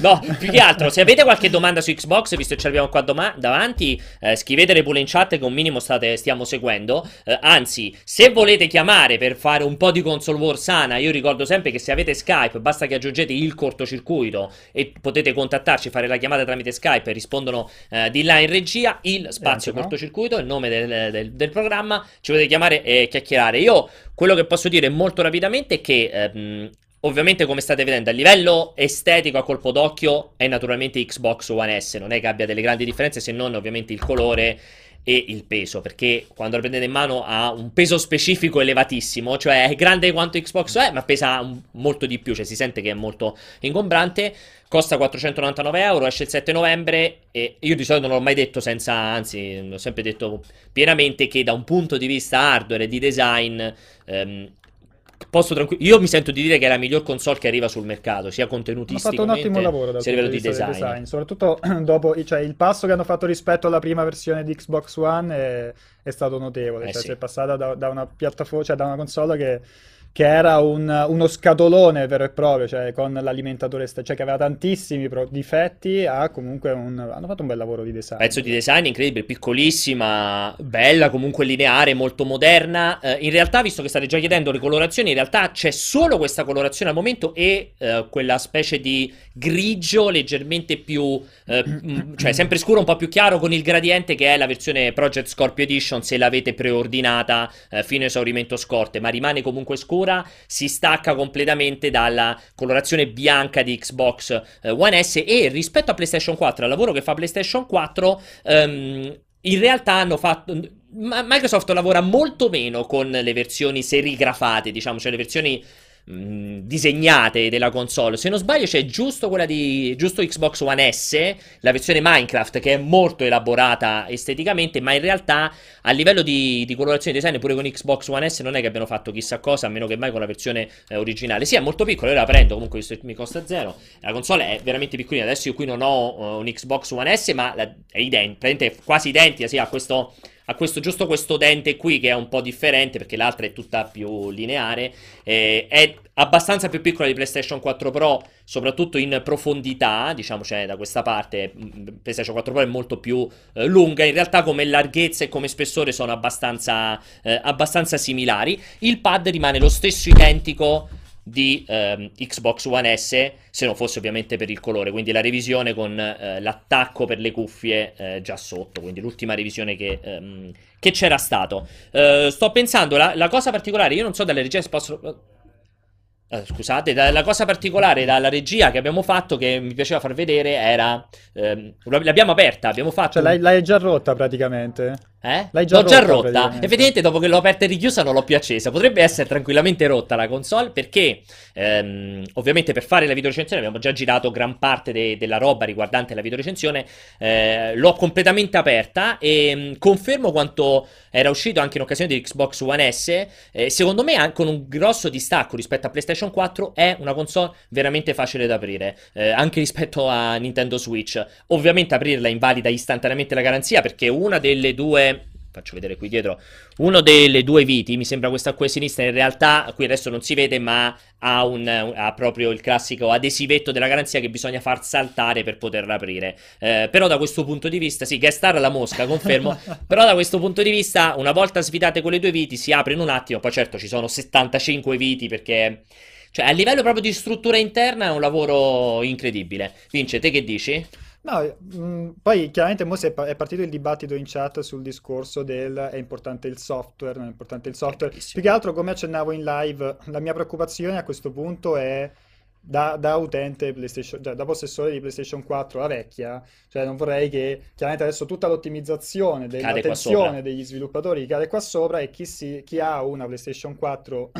No, più che altro, se avete qualche domanda su Xbox, visto che ce l'abbiamo qua doma- davanti, eh, scrivetele pure in chat che un minimo state, stiamo seguendo, eh, anzi se volete chiamare per fare un po' di console war sana, io ricordo sempre che se avete Skype basta che aggiungete il cortocircuito e potete contattarci, fare la chiamata tramite Skype e rispondono, eh, di là in regia, il spazio eh, no? cortocircuito, il nome del, del, del programma, ci potete chiamare e chiacchierare. Io quello che posso dire molto rapidamente è che ehm, ovviamente, come state vedendo, a livello estetico a colpo d'occhio è naturalmente Xbox One S, non è che abbia delle grandi differenze se non ovviamente il colore e il peso, perché quando lo prendete in mano ha un peso specifico elevatissimo, cioè è grande quanto Xbox è, ma pesa un, molto di più, cioè si sente che è molto ingombrante. Costa quattrocentonovantanove euro, esce il sette novembre e io di solito non l'ho mai detto senza, anzi ho sempre detto pienamente che da un punto di vista hardware e di design ehm, Posso tranqu- io mi sento di dire che è la miglior console che arriva sul mercato, sia contenutisticamente, hanno fatto un ottimo lavoro dal punto di vista del design. design soprattutto dopo, cioè, il passo che hanno fatto rispetto alla prima versione di Xbox One è, è stato notevole, eh cioè, sì. si è passata da, da una piattaforma, cioè da una console che che era un, uno scatolone vero e proprio, cioè con l'alimentatore, cioè che aveva tantissimi pro- difetti, ha comunque un, hanno fatto un bel lavoro di design. Pezzo di design incredibile, piccolissima, bella, comunque lineare, molto moderna. Eh, in realtà, visto che state già chiedendo le colorazioni, in realtà c'è solo questa colorazione al momento e eh, quella specie di grigio leggermente più, eh, cioè sempre scuro, un po' più chiaro con il gradiente, che è la versione Project Scorpio Edition, se l'avete preordinata eh, fino a esaurimento scorte, ma rimane comunque scura. Si stacca completamente dalla colorazione bianca di Xbox One S, e rispetto a PlayStation quattro, al lavoro che fa PlayStation quattro, um, in realtà hanno fatto... Microsoft lavora molto meno con le versioni serigrafate, diciamo, cioè le versioni mh, disegnate della console. Se non sbaglio c'è giusto quella di giusto Xbox One S, la versione Minecraft, che è molto elaborata esteticamente, ma in realtà a livello di, di colorazione e design pure con Xbox One S non è che abbiano fatto chissà cosa, a meno che mai con la versione eh, originale. Sì, è molto piccola, io la prendo comunque, mi costa zero, la console è veramente piccolina. Adesso io qui non ho uh, un Xbox One S, ma la, è, ident- è quasi identica, sì, a questo... ha questo, giusto questo dente qui che è un po' differente perché l'altra è tutta più lineare, eh, è abbastanza più piccola di PlayStation quattro Pro, soprattutto in profondità, diciamo, cioè da questa parte PlayStation quattro Pro è molto più eh, lunga. In realtà come larghezza e come spessore sono abbastanza, eh, abbastanza similari. Il pad rimane lo stesso identico di ehm, Xbox One S, se non fosse ovviamente per il colore, quindi la revisione con eh, l'attacco per le cuffie eh, già sotto, quindi l'ultima revisione che, ehm, che c'era stato. Eh, sto pensando, la, la cosa particolare, io non so dalle regie se posso... Eh, scusate, da, la cosa particolare dalla regia che abbiamo fatto, che mi piaceva far vedere, era... Ehm, l'abbiamo aperta, abbiamo fatto... Cioè l'hai, l'hai già rotta praticamente... Eh? L'hai già l'ho rotta, già rotta. Effettivamente dopo che l'ho aperta e richiusa non l'ho più accesa. Potrebbe essere tranquillamente rotta la console, perché ehm, ovviamente per fare la videorecensione abbiamo già girato gran parte de- della roba riguardante la videorecensione, eh, l'ho completamente aperta e mh, confermo quanto era uscito anche in occasione di Xbox One S. eh, secondo me, anche con un grosso distacco rispetto a PlayStation quattro, è una console veramente facile da aprire, eh, anche rispetto a Nintendo Switch. Ovviamente aprirla invalida istantaneamente la garanzia, perché una delle due faccio vedere qui dietro, uno delle due viti, mi sembra questa qui a sinistra, in realtà qui adesso non si vede, ma ha, un, ha proprio il classico adesivetto della garanzia che bisogna far saltare per poterla aprire. Eh, però da questo punto di vista, sì, guest star alla mosca, confermo, però da questo punto di vista, una volta svidate quelle due viti, si apre in un attimo, poi certo ci sono settantacinque viti, perché... Cioè, a livello proprio di struttura interna è un lavoro incredibile. Vince, te che dici? No, mh, poi chiaramente mo è, è partito il dibattito in chat sul discorso del è importante il software, non è importante il software. Più che altro, come accennavo in live, la mia preoccupazione a questo punto è da, da utente PlayStation, cioè da possessore di PlayStation quattro, la vecchia, cioè non vorrei che chiaramente adesso tutta l'ottimizzazione dell'attenzione degli sviluppatori cade qua sopra e chi, si, chi ha una PlayStation quattro,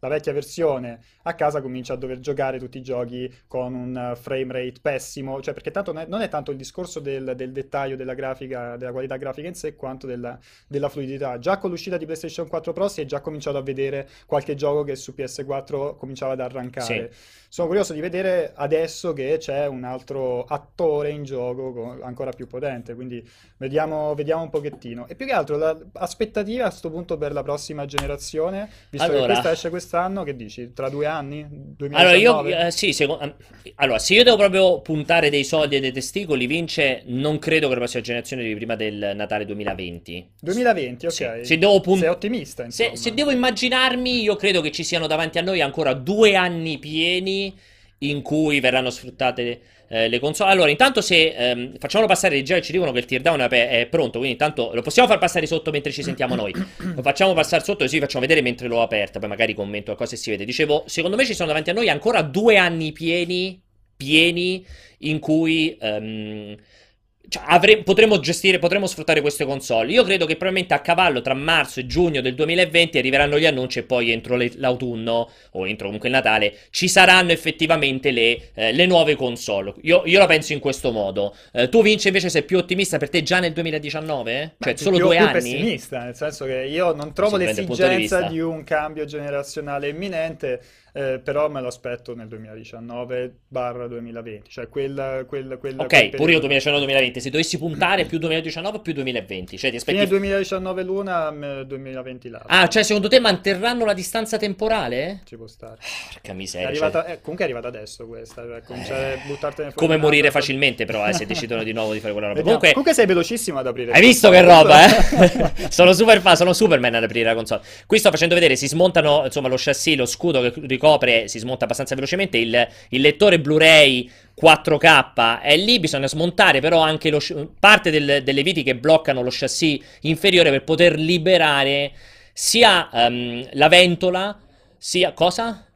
la vecchia versione, a casa comincia a dover giocare tutti i giochi con un frame rate pessimo, cioè perché tanto non è, non è tanto il discorso del, del dettaglio della grafica, della qualità grafica in sé, quanto della, della fluidità. Già con l'uscita di PlayStation quattro Pro si è già cominciato a vedere qualche gioco che su P S quattro cominciava ad arrancare. Sì. Sono curioso di vedere adesso che c'è un altro attore in gioco ancora più potente, quindi vediamo, vediamo un pochettino. E più che altro l'aspettativa a sto punto per la prossima generazione, visto allora, che questa esce quest'anno, che dici? Tra due anni? duemiladiciannove? Allora, io, eh, sì, secondo, allora, se io devo proprio puntare dei soldi e dei testicoli, Vince, non credo che la prossima generazione di prima del Natale duemilaventi. duemilaventi, ok. Se, se devo punt- Sei ottimista, insomma. Se, se devo immaginarmi, io credo che ci siano davanti a noi ancora due anni pieni in cui verranno sfruttate eh, le console. Allora, intanto se ehm, facciamolo passare, già ci dicono che il teardown è, è pronto, quindi intanto lo possiamo far passare sotto mentre ci sentiamo noi. Lo facciamo passare sotto così vi facciamo vedere mentre l'ho aperta, poi magari commento a cosa si vede. Dicevo, secondo me ci sono davanti a noi ancora due anni pieni, pieni, in cui... Ehm, Cioè, avre- potremo gestire, potremo sfruttare queste console. Io credo che probabilmente a cavallo tra marzo e giugno del duemilaventi arriveranno gli annunci, e poi entro le- l'autunno o entro comunque il Natale ci saranno effettivamente le, eh, le nuove console. Io, io la penso in questo modo. Eh, tu, Vince, invece sei più ottimista, per te già nel duemiladiciannove? Eh? Cioè, solo più, due più anni? Io sono pessimista, nel senso che io non trovo l'esigenza di, di un cambio generazionale imminente. Eh, però me lo aspetto nel duemiladiciannove duemilaventi, cioè quella, quella, quella ok, quel pure io duemiladiciannove duemilaventi, se dovessi puntare più duemiladiciannove più duemilaventi, cioè ti aspetti fine duemiladiciannove l'una, duemilaventi l'altra. Ah, cioè secondo te manterranno la distanza temporale? Ci può stare. Porca miseria, è arrivata, cioè... eh, comunque è arrivata adesso questa, cioè, cominciare eh... a buttartene fuori come morire altro... facilmente però eh, se decidono di nuovo di fare quella roba. Comunque... comunque sei velocissimo ad aprire, hai visto che roba, eh? Sono super fan, sono Superman ad aprire la console. Qui sto facendo vedere, si smontano insomma lo chassis, lo scudo che ricordo copre, si smonta abbastanza velocemente, il, il lettore Blu-ray quattro K è lì, bisogna smontare però anche lo, parte del, delle viti che bloccano lo chassis inferiore per poter liberare sia um, la ventola, sia... cosa?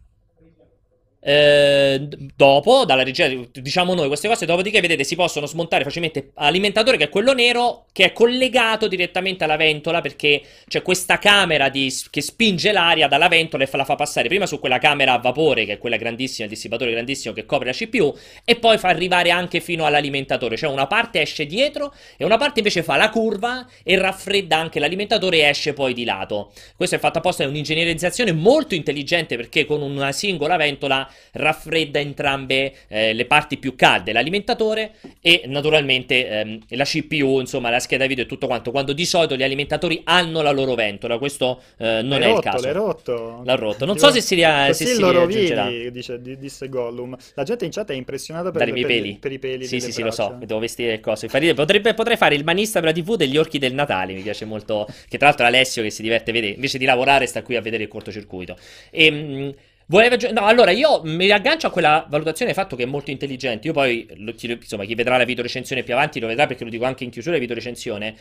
Eh, dopo, dalla regia diciamo noi queste cose, dopodiché vedete si possono smontare facilmente alimentatore, che è quello nero, che è collegato direttamente alla ventola, perché c'è questa camera di, che spinge l'aria dalla ventola e la fa passare prima su quella camera a vapore, che è quella grandissima, il dissipatore grandissimo che copre la C P U, e poi fa arrivare anche fino all'alimentatore, cioè una parte esce dietro e una parte invece fa la curva e raffredda anche l'alimentatore e esce poi di lato. Questo è fatto apposta, è un'ingegnerizzazione molto intelligente, perché con una singola ventola raffredda entrambe eh, le parti più calde, l'alimentatore e naturalmente ehm, la C P U, insomma la scheda video e tutto quanto, quando di solito gli alimentatori hanno la loro ventola. Questo eh, non l'hai è rotto, il caso l'hai rotto. L'ha rotto, non so se si ria- se si aggiungerà, dice, disse Gollum. La gente in chat è impressionata per, le, per, peli. per i peli. Sì sì sì, lo so, devo vestire le cose. Potrebbe, potrei fare il manista per la tivù degli orchi del Natale, mi piace molto, che tra l'altro Alessio, che si diverte, vede, invece di lavorare sta qui a vedere il cortocircuito. E mh, no, allora io mi aggancio a quella valutazione del fatto che è molto intelligente. Io poi, insomma, chi vedrà la videorecensione più avanti lo vedrà, perché lo dico anche in chiusura la videorecensione,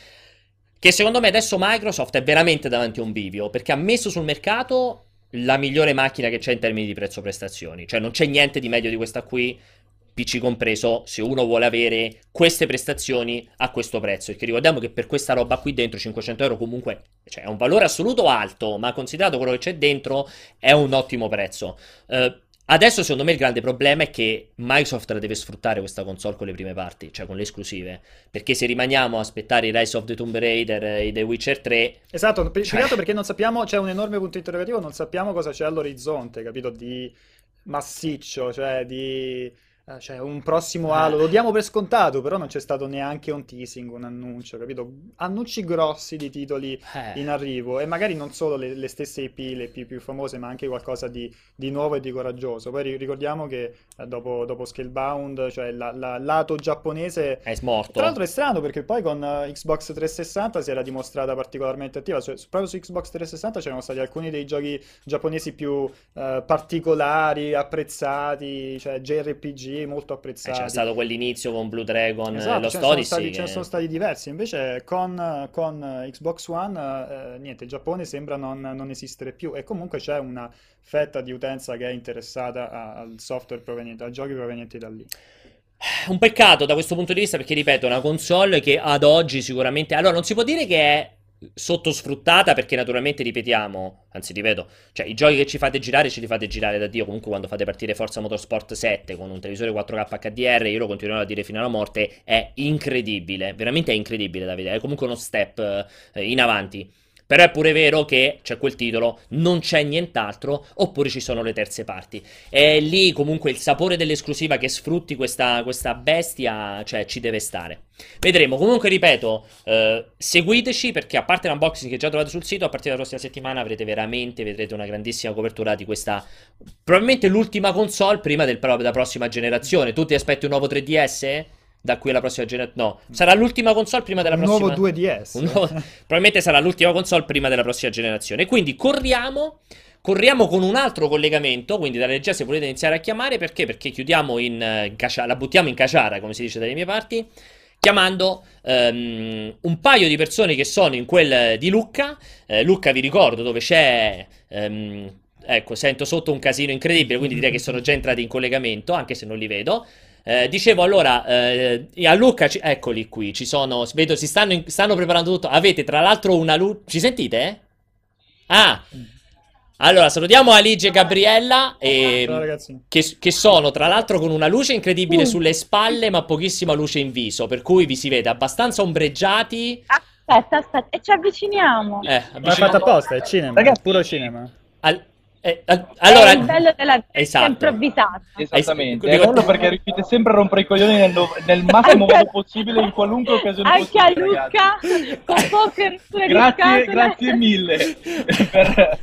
che secondo me adesso Microsoft è veramente davanti a un bivio, perché ha messo sul mercato la migliore macchina che c'è in termini di prezzo-prestazioni. Cioè non c'è niente di meglio di questa qui, P C compreso, se uno vuole avere queste prestazioni a questo prezzo. Perché ricordiamo che per questa roba qui dentro cinquecento euro comunque, cioè, è un valore assoluto alto, ma considerato quello che c'è dentro è un ottimo prezzo. Uh, adesso secondo me il grande problema è che Microsoft la deve sfruttare questa console con le prime parti, cioè con le esclusive, perché se rimaniamo a aspettare i Rise of the Tomb Raider e The Witcher tre, esatto, per, cioè... perché non sappiamo, c'è un enorme punto interrogativo, non sappiamo cosa c'è all'orizzonte, capito, di massiccio, cioè di eh, cioè un prossimo Halo, lo diamo per scontato, però non c'è stato neanche un teasing, un annuncio, capito? Annunci grossi di titoli eh. in arrivo, e magari non solo le, le stesse I P, le I P più famose, ma anche qualcosa di, di nuovo e di coraggioso. Poi ricordiamo che dopo, dopo Scalebound, cioè la, la, lato giapponese è smorto. Tra l'altro è strano, perché poi con Xbox trecentosessanta si era dimostrata particolarmente attiva, cioè proprio su Xbox trecentosessanta c'erano stati alcuni dei giochi giapponesi più eh, particolari, apprezzati, cioè J R P G molto apprezzati. Eh, c'è stato quell'inizio con Blue Dragon, esatto, Lost Odyssey, che... ce ne sono stati diversi. Invece con, con Xbox One eh, niente, il Giappone sembra non, non esistere più, e comunque c'è una fetta di utenza che è interessata a, al software proveniente, a giochi provenienti da lì. Un peccato da questo punto di vista, perché ripeto, è una console che ad oggi sicuramente, allora, non si può dire che è sottosfruttata, perché naturalmente ripetiamo, anzi ripeto, cioè i giochi che ci fate girare ce li fate girare da Dio, comunque quando fate partire Forza Motorsport sette con un televisore quattro K H D R, io lo continuerò a dire fino alla morte, è incredibile, veramente è incredibile da vedere, è comunque uno step eh, in avanti. Però è pure vero che c'è quel titolo, non c'è nient'altro, oppure ci sono le terze parti. E lì comunque il sapore dell'esclusiva che sfrutti questa, questa bestia, cioè ci deve stare. Vedremo, comunque ripeto, eh, seguiteci, perché a parte l'unboxing che già trovate sul sito, a partire dalla prossima settimana avrete veramente, vedrete una grandissima copertura di questa, probabilmente l'ultima console prima del, della prossima generazione. Tu ti aspetti un nuovo tre D S? Da qui alla prossima generazione, no, sarà l'ultima console prima della prossima, un nuovo due D S, un nuovo... probabilmente sarà l'ultima console prima della prossima generazione. Quindi corriamo, corriamo con un altro collegamento, quindi dalla regia se volete iniziare a chiamare, perché perché chiudiamo in caciara, la buttiamo in caciara, come si dice dalle mie parti, chiamando um, un paio di persone che sono in quel di Lucca. eh, Lucca, vi ricordo, dove c'è um, ecco, sento sotto un casino incredibile, quindi direi che sono già entrati in collegamento, anche se non li vedo. Eh, dicevo, allora, eh, a Lucca, ci... eccoli qui, ci sono, vedo, si stanno, in... stanno preparando tutto, avete tra l'altro una luce, ci sentite? Ah, allora, salutiamo Alice e Gabriella, eh, Ciao, che, che sono tra l'altro con una luce incredibile uh. sulle spalle, ma pochissima luce in viso, per cui vi si vede abbastanza ombreggiati. Aspetta, aspetta, e ci avviciniamo. Eh, avviciniamo. Ma è fatto apposta, è cinema, ragazzi, è puro cinema. Al... Eh, allora, è il bello della esatto. improvvisata. Esattamente, è bello perché riuscite sempre a rompere i coglioni nel, nel massimo modo possibile, in qualunque occasione anche possibile, a Lucca, con poche grazie, grazie mille per...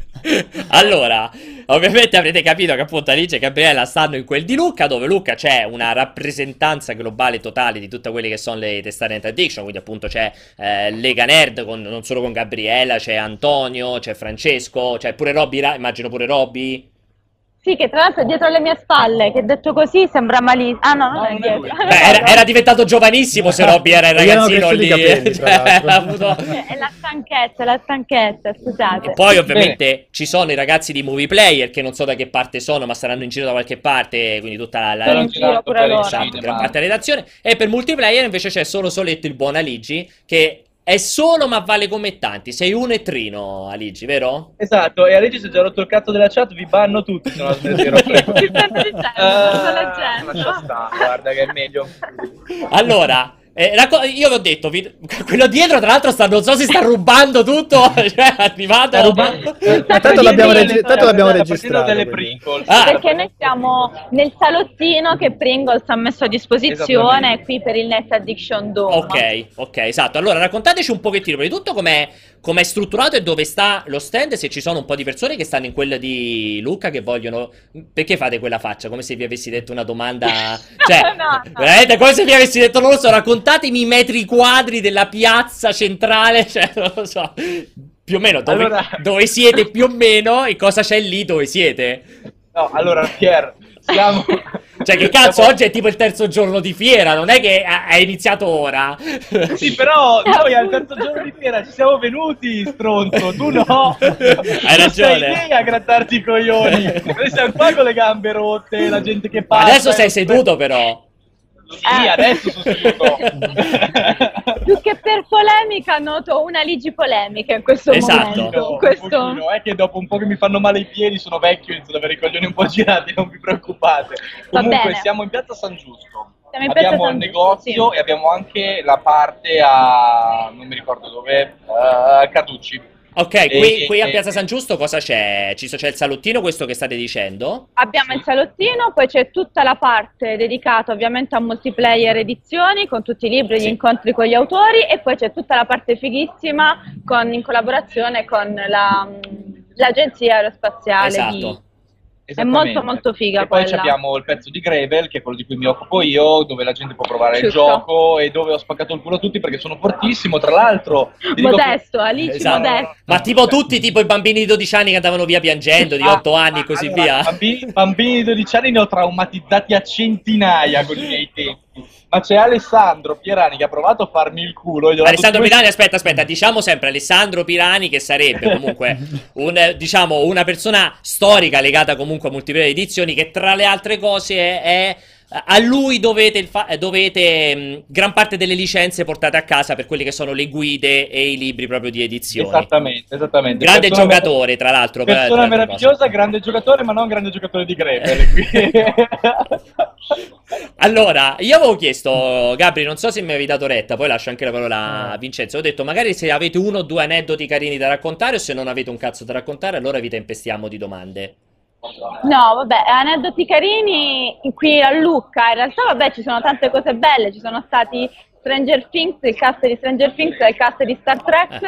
Allora, ovviamente avrete capito che appunto Alice e Gabriella stanno in quel di Lucca, dove Lucca c'è una rappresentanza globale totale di tutte quelle che sono le testate addiction, quindi appunto c'è eh, Lega Nerd, con, non solo con Gabriella, c'è Antonio, c'è Francesco, c'è pure Robby, immagino pure Robby. Sì, che tra l'altro è dietro le mie spalle, che detto così sembra malissimo. Ah no, non è dietro. Beh, era, era diventato giovanissimo se Robby era il ragazzino lì. Capelli, cioè, avuto... È la stanchezza, la stanchezza, scusate. E poi ovviamente Bene. ci sono i ragazzi di Movie Player, che non so da che parte sono, ma saranno in giro da qualche parte, quindi tutta la, la, la giro, pure loro. Esatto, gran parte della redazione. E per Multiplayer invece c'è solo Soletto, il buon Aligi, che... è solo, ma vale come tanti. Sei un etrino, Aligi, vero? Esatto, e Aligi si è già rotto il cazzo della chat, vi banno tutti. Se non smetti di rompere. Ti sento dicendo, la gente. Lascia stare, guarda che è meglio. Allora, eh, io vi ho detto, vi... quello dietro tra l'altro sta, non so se sta rubando tutto, cioè arrivato... Rubando. Eh, ma tanto l'abbiamo regi registrato. Delle Pringles. Ah. Perché noi siamo nel salottino che Pringles ha messo a disposizione qui per il Net Addiction Dome. Ok, ok, esatto. Allora raccontateci un pochettino, prima di tutto, com'è com'è strutturato e dove sta lo stand, se ci sono un po' di persone che stanno in quella di Lucca che vogliono... Perché fate quella faccia? Come se vi avessi detto una domanda... Cioè, no, no. veramente come se vi avessi detto, non lo so, raccontatemi i metri quadri della piazza centrale, cioè, non lo so... Più o meno, dove, allora... dove siete più o meno e cosa c'è lì dove siete? No, allora, Pier, siamo... Cioè, che cazzo, oggi è tipo il terzo giorno di fiera, non è che è iniziato ora. Sì, però noi al terzo giorno di fiera ci siamo venuti, stronzo, tu no. Hai ragione. Non sei lì a grattarti i coglioni. Noi siamo qua con le gambe rotte, la gente che passa. Adesso sei seduto, però. Sì, eh. adesso sono seduto. Più che per polemica noto una Ligi polemica in questo esatto. momento. No, questo... Un pochino, è che dopo un po' che mi fanno male i piedi, sono vecchio, inizio ad avere i coglioni un po' girati, non vi preoccupate. Va Comunque bene. siamo in Piazza San Giusto, siamo in piazza abbiamo San il Giusto, negozio sì. e abbiamo anche la parte a, non mi ricordo dove, uh, Carducci. Ok, qui, e, qui a Piazza San Giusto cosa c'è? Ci so, c'è il salottino, questo che state dicendo? Abbiamo il salottino, poi c'è tutta la parte dedicata ovviamente a multiplayer edizioni, con tutti i libri, sì. gli incontri con gli autori, e poi c'è tutta la parte fighissima con, in collaborazione con la, l'agenzia aerospaziale. Esatto. Di... È molto molto figa. E poi abbiamo il pezzo di Gravel, che è quello di cui mi occupo io, dove la gente può provare Ciuccio. il gioco e dove ho spaccato il culo a tutti perché sono fortissimo, tra l'altro. Modesto, che... Alice, esatto. modesto. Ma tipo tutti, tipo i bambini di dodici anni che andavano via piangendo, di ah, otto anni e così allora, via. Bambini, bambini di dodici anni ne ho traumatizzati a centinaia con i miei tempi. Ma c'è Alessandro Pirani che ha provato a farmi il culo. E Alessandro Pirani, questo... aspetta, aspetta, diciamo sempre Alessandro Pirani, che sarebbe comunque un, diciamo, una persona storica legata comunque a multiplayer edizioni, che tra le altre cose è... è... A lui dovete, il fa dovete mh, gran parte delle licenze portate a casa per quelle che sono le guide e i libri proprio di edizione. Esattamente, esattamente. Grande persona giocatore, tra l'altro. Persona meravigliosa, grande giocatore, ma non grande giocatore di Greve. Allora, io avevo chiesto, Gabri, non so se mi avevi dato retta, poi lascio anche la parola a Vincenzo. Ho detto, magari se avete uno o due aneddoti carini da raccontare, o se non avete un cazzo da raccontare, allora vi tempestiamo di domande. No, vabbè, aneddoti carini qui a Lucca, in realtà vabbè ci sono tante cose belle, ci sono stati Stranger Things, il cast di Stranger Things e il cast di Star Trek,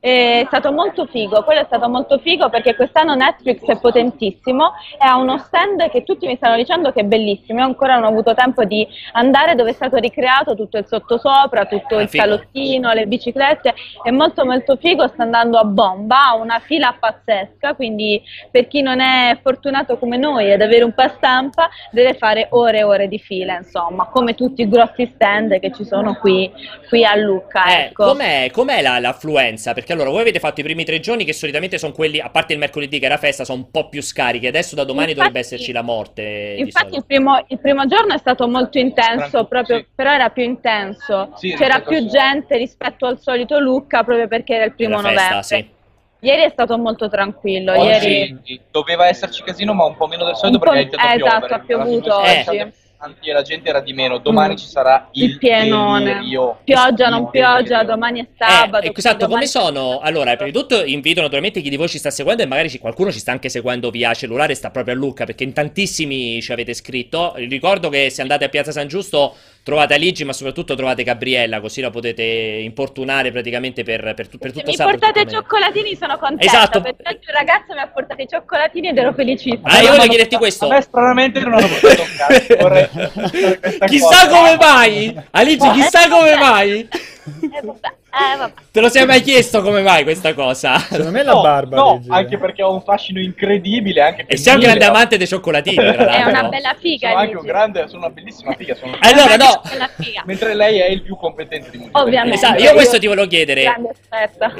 eh. è stato molto figo, quello è stato molto figo perché quest'anno Netflix è potentissimo e ha uno stand che tutti mi stanno dicendo che è bellissimo, io ancora non ho avuto tempo di andare, dove è stato ricreato tutto il sottosopra, tutto il salottino, le biciclette, è molto molto figo, sta andando a bomba, ha una fila pazzesca, quindi per chi non è fortunato come noi ad avere un pass stampa deve fare ore e ore di fila, insomma, come tutti i grossi stand che ci sono qui, qui a Lucca, eh, ecco. Com'è, com'è l'affluenza? Perché allora voi avete fatto i primi tre giorni che solitamente sono quelli, a parte il mercoledì che era festa, sono un po' più scarichi, adesso da domani infatti, dovrebbe esserci la morte. Infatti il primo, il primo giorno è stato molto intenso, proprio, sì. però era più intenso, sì, c'era più così. gente rispetto al solito Lucca proprio perché era il primo era novembre. Festa, sì. Ieri è stato molto tranquillo. Oggi ieri... doveva esserci casino ma un po' meno del solito perché ha iniziato eh, esatto, a piovuto oggi. E la gente era di meno, domani mm. ci sarà il, il pienone, delirio. pioggia non pioggia, domani è sabato. Eh, esatto, come sono? Allora, prima di tutto invito naturalmente chi di voi ci sta seguendo e magari qualcuno ci sta anche seguendo via cellulare, sta proprio a Lucca, perché in tantissimi ci avete scritto. Ricordo che se andate a Piazza San Giusto trovate Aligi, ma soprattutto trovate Gabriella, così la potete importunare praticamente per, per, tu, per tutto sabato. Mi portate i cioccolatini, sono contenta, esatto. perché il ragazzo mi ha portato i cioccolatini ed ero felicissimo. Ah, io voglio chiederti questo. A me stranamente non hanno portato un cazzo, vorrei... Chissà come mai, Alice, chissà come mai. Te lo sei mai chiesto come mai questa cosa? Secondo me è la barba. No, no, anche perché ho un fascino incredibile. Anche e sei un grande amante dei cioccolatini. È una bella figa. Sono anche un grande, sono una bellissima figa. Sono una allora, figa. no, figa. mentre lei è il più competente di molti. Ovviamente. Esatto, io questo ti volevo chiedere,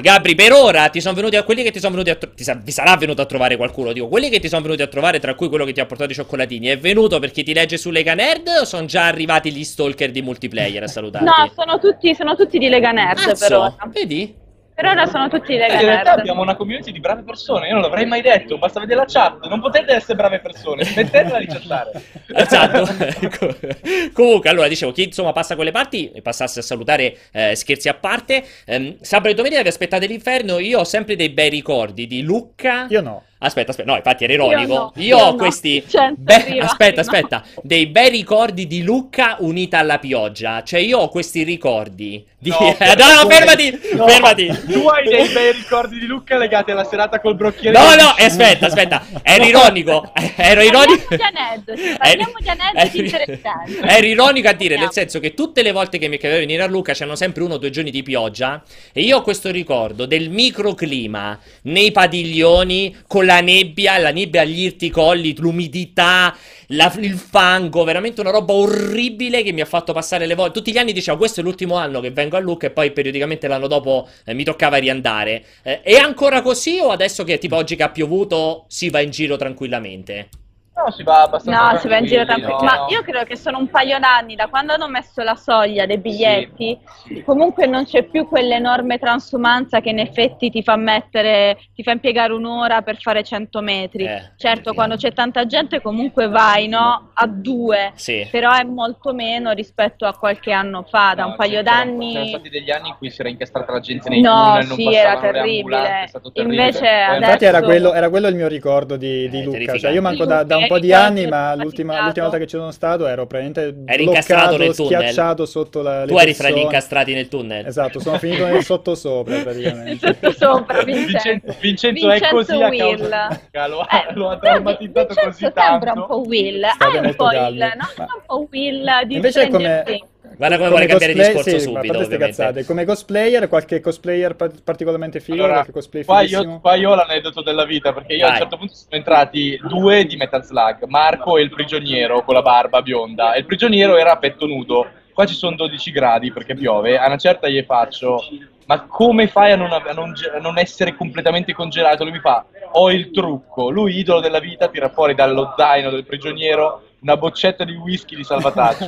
Gabri. Per ora ti sono venuti a quelli che ti sono venuti a ti sa vi sarà venuto a trovare qualcuno. Dico, quelli che ti sono venuti a trovare, tra cui quello che ti ha portato i cioccolatini, è venuto perché ti legge su Lega Nerd o sono già arrivati gli stalker di multiplayer a salutarti? No, sono tutti, sono tutti di Lega Nerd. Azzo, per ora. Vedi? Per ora sono tutti Lega Nerd. In realtà abbiamo una community di brave persone, io non l'avrei mai detto, basta vedere la chat, non potete essere brave persone, smettetela di chattare. Esatto. Comunque, allora, dicevo, chi insomma passa quelle parti, passasse a salutare, eh, scherzi a parte, eh, sabato e domenica vi aspettate l'inferno, io ho sempre dei bei ricordi di Lucca. Io no. Aspetta, aspetta, no, infatti era ironico. Io, no, io, io ho no. questi. Be... Aspetta, aspetta. No. Dei bei ricordi di Lucca unita alla pioggia. Cioè, io ho questi ricordi. Di... No, no, no, fermati! No. Fermati! Tu hai dei bei ricordi di Lucca legati alla serata col brocchiere. No, no, aspetta, aspetta. Era no. ironico. Ero ironico. Parliamo di aneddoti interessanti. Ero ironico a dire, nel senso che tutte le volte che mi capitava venire a Lucca c'erano sempre uno o due giorni di pioggia. E io ho questo ricordo del microclima nei padiglioni con la nebbia, la nebbia agli irticolli, l'umidità, il fango, veramente una roba orribile che mi ha fatto passare le volte. Tutti gli anni dicevo, questo è l'ultimo anno che vengo a Lucca e poi periodicamente l'anno dopo eh, mi toccava riandare. Eh, è ancora così o adesso che tipo oggi che ha piovuto si va in giro tranquillamente? No, si va abbastanza. No, si va in giro tranquillo. No. Ma io credo che sono un paio d'anni da quando hanno messo la soglia dei biglietti, sì, sì. Comunque non c'è più quell'enorme transumanza che in effetti ti fa mettere, ti fa impiegare un'ora per fare cento metri. Eh, certo, sì. Quando c'è tanta gente comunque vai, no? A due, sì. Però è molto meno rispetto a qualche anno fa, da no, un paio d'anni. C'erano stati degli anni in cui si era incastrata la gente nei no, tunnel, sì, non era terribile. È stato terribile. Invece eh, adesso... Infatti era quello, era quello il mio ricordo di, di eh, Lucca, cioè io manco da, da un po' di anni, ma l'ultima volta che ci sono stato ero praticamente eri bloccato, nel schiacciato sotto la, le tu eri persone. Fra gli incastrati nel tunnel. Esatto, sono finito nel sottosopra praticamente. Sottosopra, Vincenzo. Vincenzo, Vincenzo è così a causa, lo ha, eh, lo ha traumatizzato Vincenzo così tanto. Sembra un po' Will, è ah, un po' il, no? Ma... un po' Will di invece Stranger Things. Guarda come, come vuole cosplay, cambiare discorso sì, subito, ovviamente. Come cosplayer, qualche cosplayer particolarmente figo, allora, qualche cosplay qua io, qua io ho l'aneddoto della vita, perché io Vai. a un certo punto sono entrati due di Metal Slug, Marco e il prigioniero con la barba bionda, e il prigioniero era a petto nudo. Qua ci sono dodici gradi perché piove, a una certa gli faccio... Ma come fai a non, a, non, a non essere completamente congelato? Lui mi fa, ho il trucco. Lui, idolo della vita, tira fuori dallo zaino del prigioniero una boccetta di whisky di salvataggio.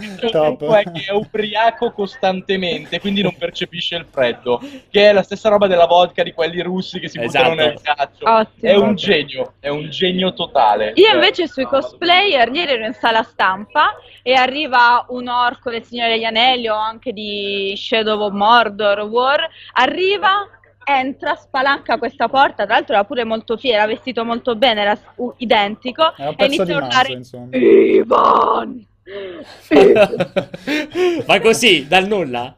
Il trucco è che è ubriaco costantemente, quindi non percepisce il freddo, che è la stessa roba della vodka di quelli russi che si esatto. buttano nel ghiaccio. Ottimo. È un genio, è un genio totale. Io invece sui cosplayer, ieri ero in sala stampa e arriva un orco del Signore degli Anelli o anche di Shadow of Mordor, War, arriva, entra, spalanca questa porta, tra l'altro era pure molto fiera, vestito molto bene, era identico, e inizia a urlare Ivan! Ma così, dal nulla?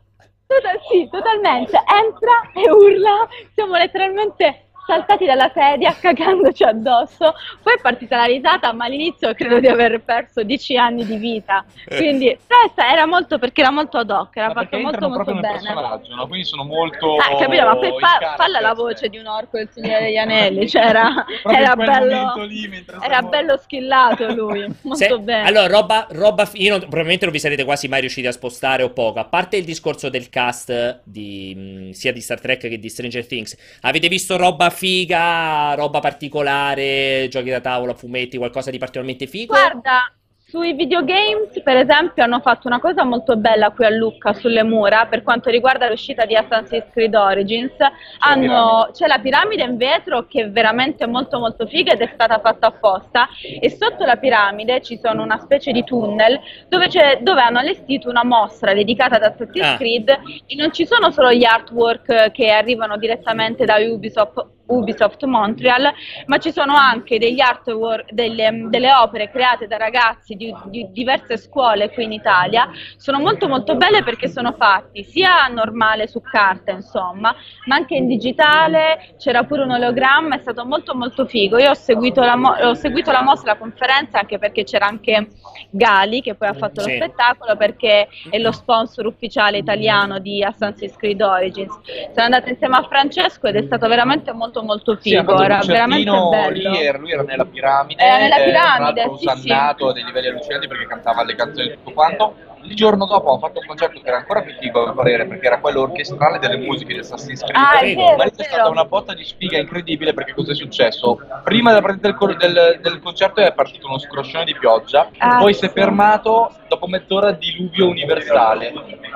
Total, sì, totalmente, entra e urla, siamo letteralmente saltati dalla sedia, cagandoci addosso, poi è partita la risata, ma all'inizio credo di aver perso dieci anni di vita, quindi era molto, perché era molto ad hoc, era ma fatto molto molto bene, no? Quindi sono molto ah, capito, ma poi fa, falla la voce di un orco del Signore degli Anelli, cioè era, era bello lì, era bello schillato lui, molto Se, bene allora roba, roba io non, probabilmente non vi sarete quasi mai riusciti a spostare o poco, a parte il discorso del cast di, mh, sia di Star Trek che di Stranger Things, avete visto roba figa, roba particolare, giochi da tavola, fumetti, qualcosa di particolarmente figo? Guarda, sui videogames per esempio hanno fatto una cosa molto bella qui a Lucca sulle mura per quanto riguarda l'uscita di Assassin's Creed Origins. C'è la piramide in vetro che è veramente molto molto figa ed è stata fatta apposta, e sotto la piramide ci sono una specie di tunnel dove, dove hanno allestito una mostra dedicata ad Assassin's ah. Creed, e non ci sono solo gli artwork che arrivano direttamente da Ubisoft Ubisoft Montreal, ma ci sono anche degli artwork, delle, delle opere create da ragazzi di, di diverse scuole qui in Italia. Sono molto molto belle perché sono fatti sia normale su carta insomma, ma anche in digitale, c'era pure un ologramma, è stato molto molto figo. Io ho seguito la, mo ho seguito la mostra, la conferenza, anche perché c'era anche Gali che poi ha fatto sì. lo spettacolo, perché è lo sponsor ufficiale italiano di Assassin's Creed Origins. Sono andata insieme a Francesco ed è stato veramente molto molto figo, sì, era veramente bello. Lì era, lui era nella piramide, era nella piramide, eh, sì, usannato sì. a dei livelli allucinanti perché cantava le canzoni e tutto quanto. Il giorno dopo ho fatto un concerto che era ancora più figo a mio parere, perché era quello orchestrale delle musiche di Assassin's Creed, ah, è vero, ma è, è stata una botta di sfiga incredibile, perché cosa è successo? Prima della partita del, del, del concerto è partito uno scroscione di pioggia, ah, poi sì. si è fermato, dopo mezz'ora diluvio universale,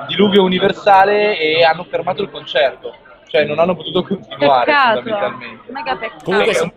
diluvio universale e hanno fermato il concerto. Cioè non hanno potuto continuare peccato. fondamentalmente. Mega peccato. Comunque se...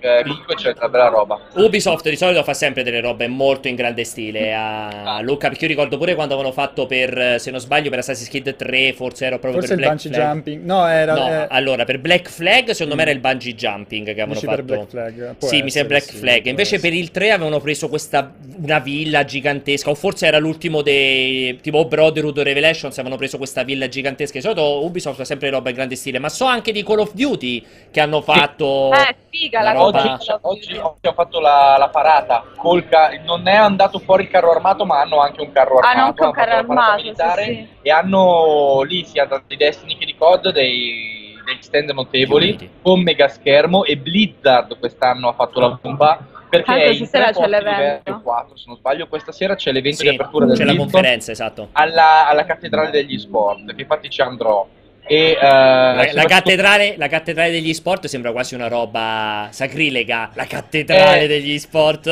eh, c'è una bella roba. Ubisoft di solito fa sempre delle robe molto in grande stile a Lucca, perché io ricordo pure quando avevano fatto per, se non sbaglio, per Assassin's Creed tre, forse era proprio forse per il Black Flag. Jumping. No, era no, eh... allora per Black Flag secondo me era il bungee jumping che avevano Dici fatto. Per Black Flag. Può sì, mi sembra Black sì, Flag. Invece essere. per il tre avevano preso questa una villa gigantesca, o forse era l'ultimo dei tipo Brotherhood o Revelations, avevano preso questa villa gigantesca. Di solito Ubisoft fa sempre roba in grande stile, ma so anche di Call of Duty che hanno fatto eh, figa la Oggi, oggi, oggi ho fatto la, la parata col non è andato fuori il carro armato, ma hanno anche un carro armato, ah, non con carro armato militare, sì, sì. e hanno lì sia di Destiny che di C O D dei, dei stand notevoli con mega schermo, e Blizzard quest'anno ha fatto la bomba, perché stasera c'è l'evento quattro, se non sbaglio questa sera c'è l'evento sì, di apertura del c'è la conferenza esatto alla, alla cattedrale degli sport, che infatti ci andrò. E, uh, la, la, cattedrale, la cattedrale degli sport sembra quasi una roba sacrilega. La cattedrale eh. degli sport.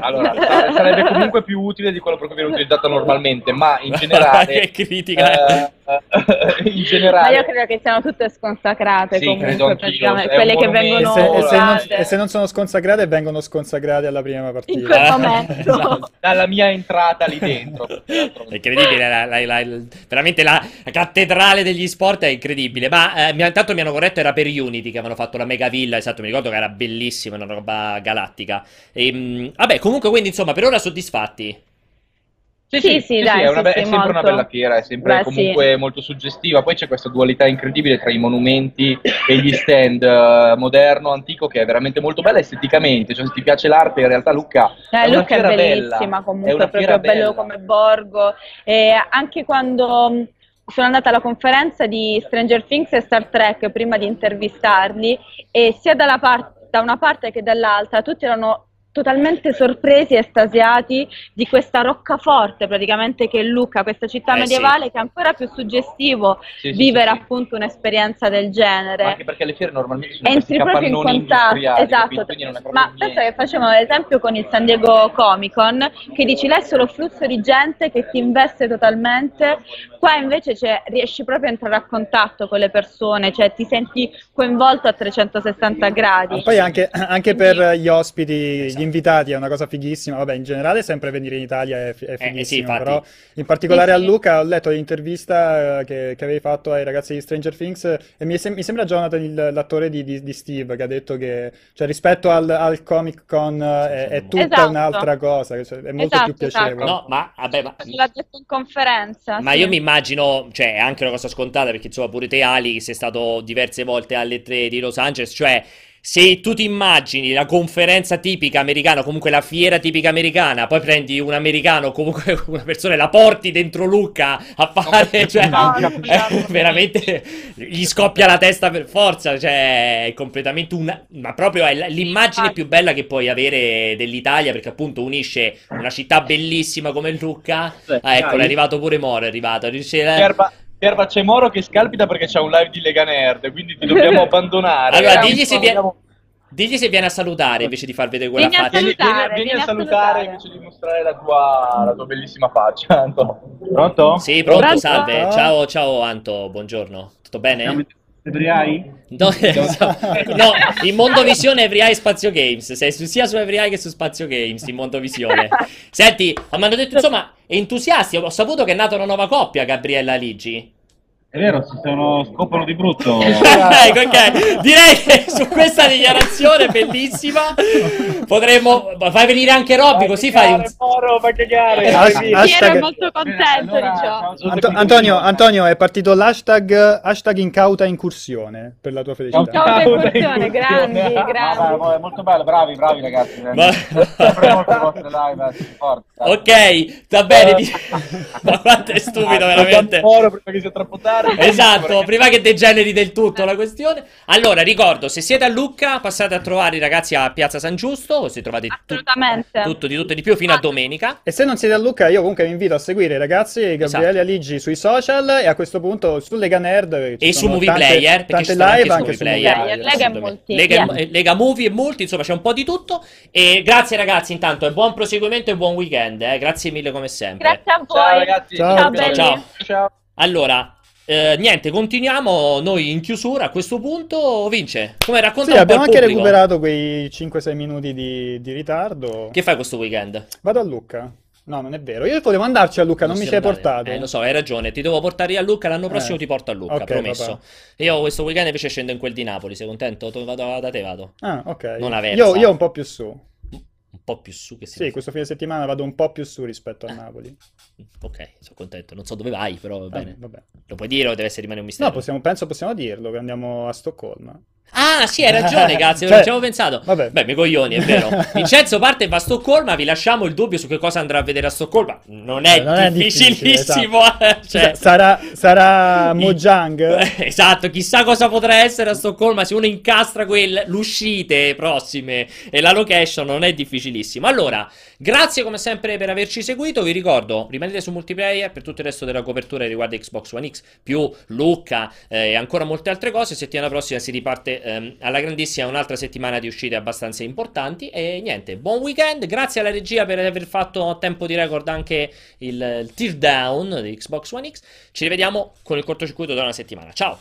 Allora, sarebbe comunque più utile di quello per cui viene utilizzata normalmente. Ma in generale che critica, uh, in generale, ma io credo che siano tutte sconsacrate, sì, comunque, quelle che vengono e se, e, se non, e se non sono sconsacrate vengono sconsacrate alla prima partita, in quel momento. Esatto. Dalla mia entrata lì dentro. È incredibile, la, la, la, la, veramente la cattedrale degli sport è incredibile. Ma eh, intanto mi hanno corretto, era per Unity che avevano fatto la mega villa. Esatto, mi ricordo che era bellissima, una roba galattica. E, mh, vabbè, comunque, quindi insomma, per ora soddisfatti. Sì, sì, sì, sì, sì, dai, sì, è, una sì, be- sì, è sempre molto... una bella fiera, è sempre Beh, comunque sì. molto suggestiva. Poi c'è questa dualità incredibile tra i monumenti e gli stand uh, moderno, antico, che è veramente molto bella esteticamente. Cioè, se ti piace l'arte, in realtà Lucca eh, è una Lucca fiera è bellissima, bella. Comunque, è una proprio bella. Bello come borgo. E anche quando sono andata alla conferenza di Stranger Things e Star Trek prima di intervistarli, e sia dalla par- da una parte che dall'altra tutti erano totalmente sorpresi e estasiati di questa roccaforte praticamente che è Lucca, questa città eh, medievale sì. che è ancora più suggestivo sì, vivere sì, sì, appunto un'esperienza del genere. Ma anche perché le fiere normalmente sono entri proprio in contatto, esatto, ma penso che facevano l'esempio con il San Diego Comic Con, che dici là è solo flusso di gente che ti investe totalmente, qua invece cioè, riesci proprio a entrare a contatto con le persone, cioè ti senti coinvolto a trecentosessanta gradi. Ma poi anche, anche per gli ospiti, invitati, è una cosa fighissima. Vabbè, in generale sempre venire in Italia è, f- è fighissimo, eh, sì, però in particolare sì, sì. a Lucca ho letto l'intervista eh, che, che avevi fatto ai ragazzi di Stranger Things e mi, sem- mi sembra Jonathan il, l'attore di, di, di Steve, che ha detto che cioè, rispetto al, al Comic Con eh, sì, sì, è tutta esatto. un'altra cosa, cioè, è molto esatto, più piacevole. Esatto. No, ma vabbè, ma... l'ha detto in conferenza. Ma sì. io mi immagino, cioè è anche una cosa scontata perché insomma pure te Ali sei stato diverse volte alle tre di Los Angeles, cioè se tu ti immagini la conferenza tipica americana, comunque la fiera tipica americana, poi prendi un americano, comunque una persona, e la porti dentro Lucca a fare, cioè, no, no, eh, veramente gli scoppia la testa per forza, cioè è completamente una, ma proprio è l'immagine più bella che puoi avere dell'Italia, perché appunto unisce una città bellissima come Lucca. Ah, ecco, è arrivato pure Moro, è arrivato, riuscire Pierpa, c'è Moro che scalpita perché c'è un live di Lega Nerd, quindi ti dobbiamo abbandonare. Allora, digli se, viene, digli se viene a salutare invece di far vedere quella vieni faccia. A salutare, vieni, vieni, vieni a salutare, salutare invece di mostrare la tua, la tua bellissima faccia, Anto. Pronto? Sì, pronto, pronto? Salve. Ciao, ciao Anto, buongiorno. Tutto bene? EveryEye? No, no, in Mondovisione EveryEye Spazio Games. Sei su, sia su EveryEye che su Spazio Games in Mondovisione. Senti, mi hanno detto insomma entusiasti, ho saputo che è nata una nuova coppia, Gabriella Ligi. È vero, si sono scopano di brutto. Ecco, ok. Direi che su questa dichiarazione bellissima potremmo fai venire anche Robby, così fai un Moro, ma che gare. Ero molto contento allora, di ciò. Anto- Antonio, Antonio è partito l'hashtag hashtag incauta incursione per la tua felicità. Incauta incursione, grandi, grandi. Ah, beh, molto bello, bravi, bravi ragazzi. Ok, va bene. Ma quanto è stupido veramente. Moro prima che sia troppo tardi. Esatto, prima che degeneri del tutto la questione. Allora, ricordo, se siete a Lucca passate a trovare i ragazzi a Piazza San Giusto, se trovate tut- tutto di tutto e di più fino a domenica. E se non siete a Lucca, io comunque vi invito a seguire i ragazzi Gabriele esatto. Aligi sui social e a questo punto su Lega Nerd e su Movie tante, Player, perché ci sono live anche, anche su Movie Player, Lega, multi, Lega, yeah. Lega Movie e molti, insomma c'è un po' di tutto. E grazie ragazzi intanto, e buon proseguimento e buon weekend, eh. Grazie mille come sempre. Grazie a voi. Ciao ragazzi. Ciao, ciao, ciao, ciao. ciao. Allora Eh, niente, continuiamo noi in chiusura a questo punto. Vince, come racconta sì, un po' il pubblico. Abbiamo anche recuperato quei cinque sei minuti di, di ritardo. Che fai questo weekend? Vado a Lucca. No, non è vero, io volevo andarci a Lucca, non, non mi ci hai portato. Eh, lo so, hai ragione, ti devo portare a Lucca, l'anno prossimo eh. ti porto a Lucca, okay, promesso. Papà. Io questo weekend invece scendo in quel di Napoli, sei contento? Vado, da te vado. Ah, ok. Non io, io un po' più su. Un po' più su che si sì, questo fine settimana vado un po' più su rispetto a Napoli. Ok, sono contento. Non so dove vai, però va bene. Ah, vabbè. Lo puoi dire o deve essere rimanere un mistero? No, possiamo, penso possiamo dirlo che andiamo a Stoccolma. Ah, sì, hai ragione, cazzo, non ci avevo pensato. Vabbè. Beh, miei coglioni, è vero. Vincenzo parte e va a Stoccolma, vi lasciamo il dubbio su che cosa andrà a vedere a Stoccolma. Non è, non è difficilissimo. Esatto. Cioè... Sarà, sarà Mojang? Esatto, chissà cosa potrà essere a Stoccolma se uno incastra quel, l'uscite prossime e la location, non è difficilissimo. Allora, grazie come sempre per averci seguito, vi ricordo, rimanete su Multiplayer per tutto il resto della copertura riguardo Xbox One X, più Lucca eh, e ancora molte altre cose. Settimana prossima si riparte alla grandissima, un'altra settimana di uscite abbastanza importanti e niente, buon weekend, grazie alla regia per aver fatto a tempo di record anche il teardown di Xbox One X, ci rivediamo con il cortocircuito da una settimana, ciao!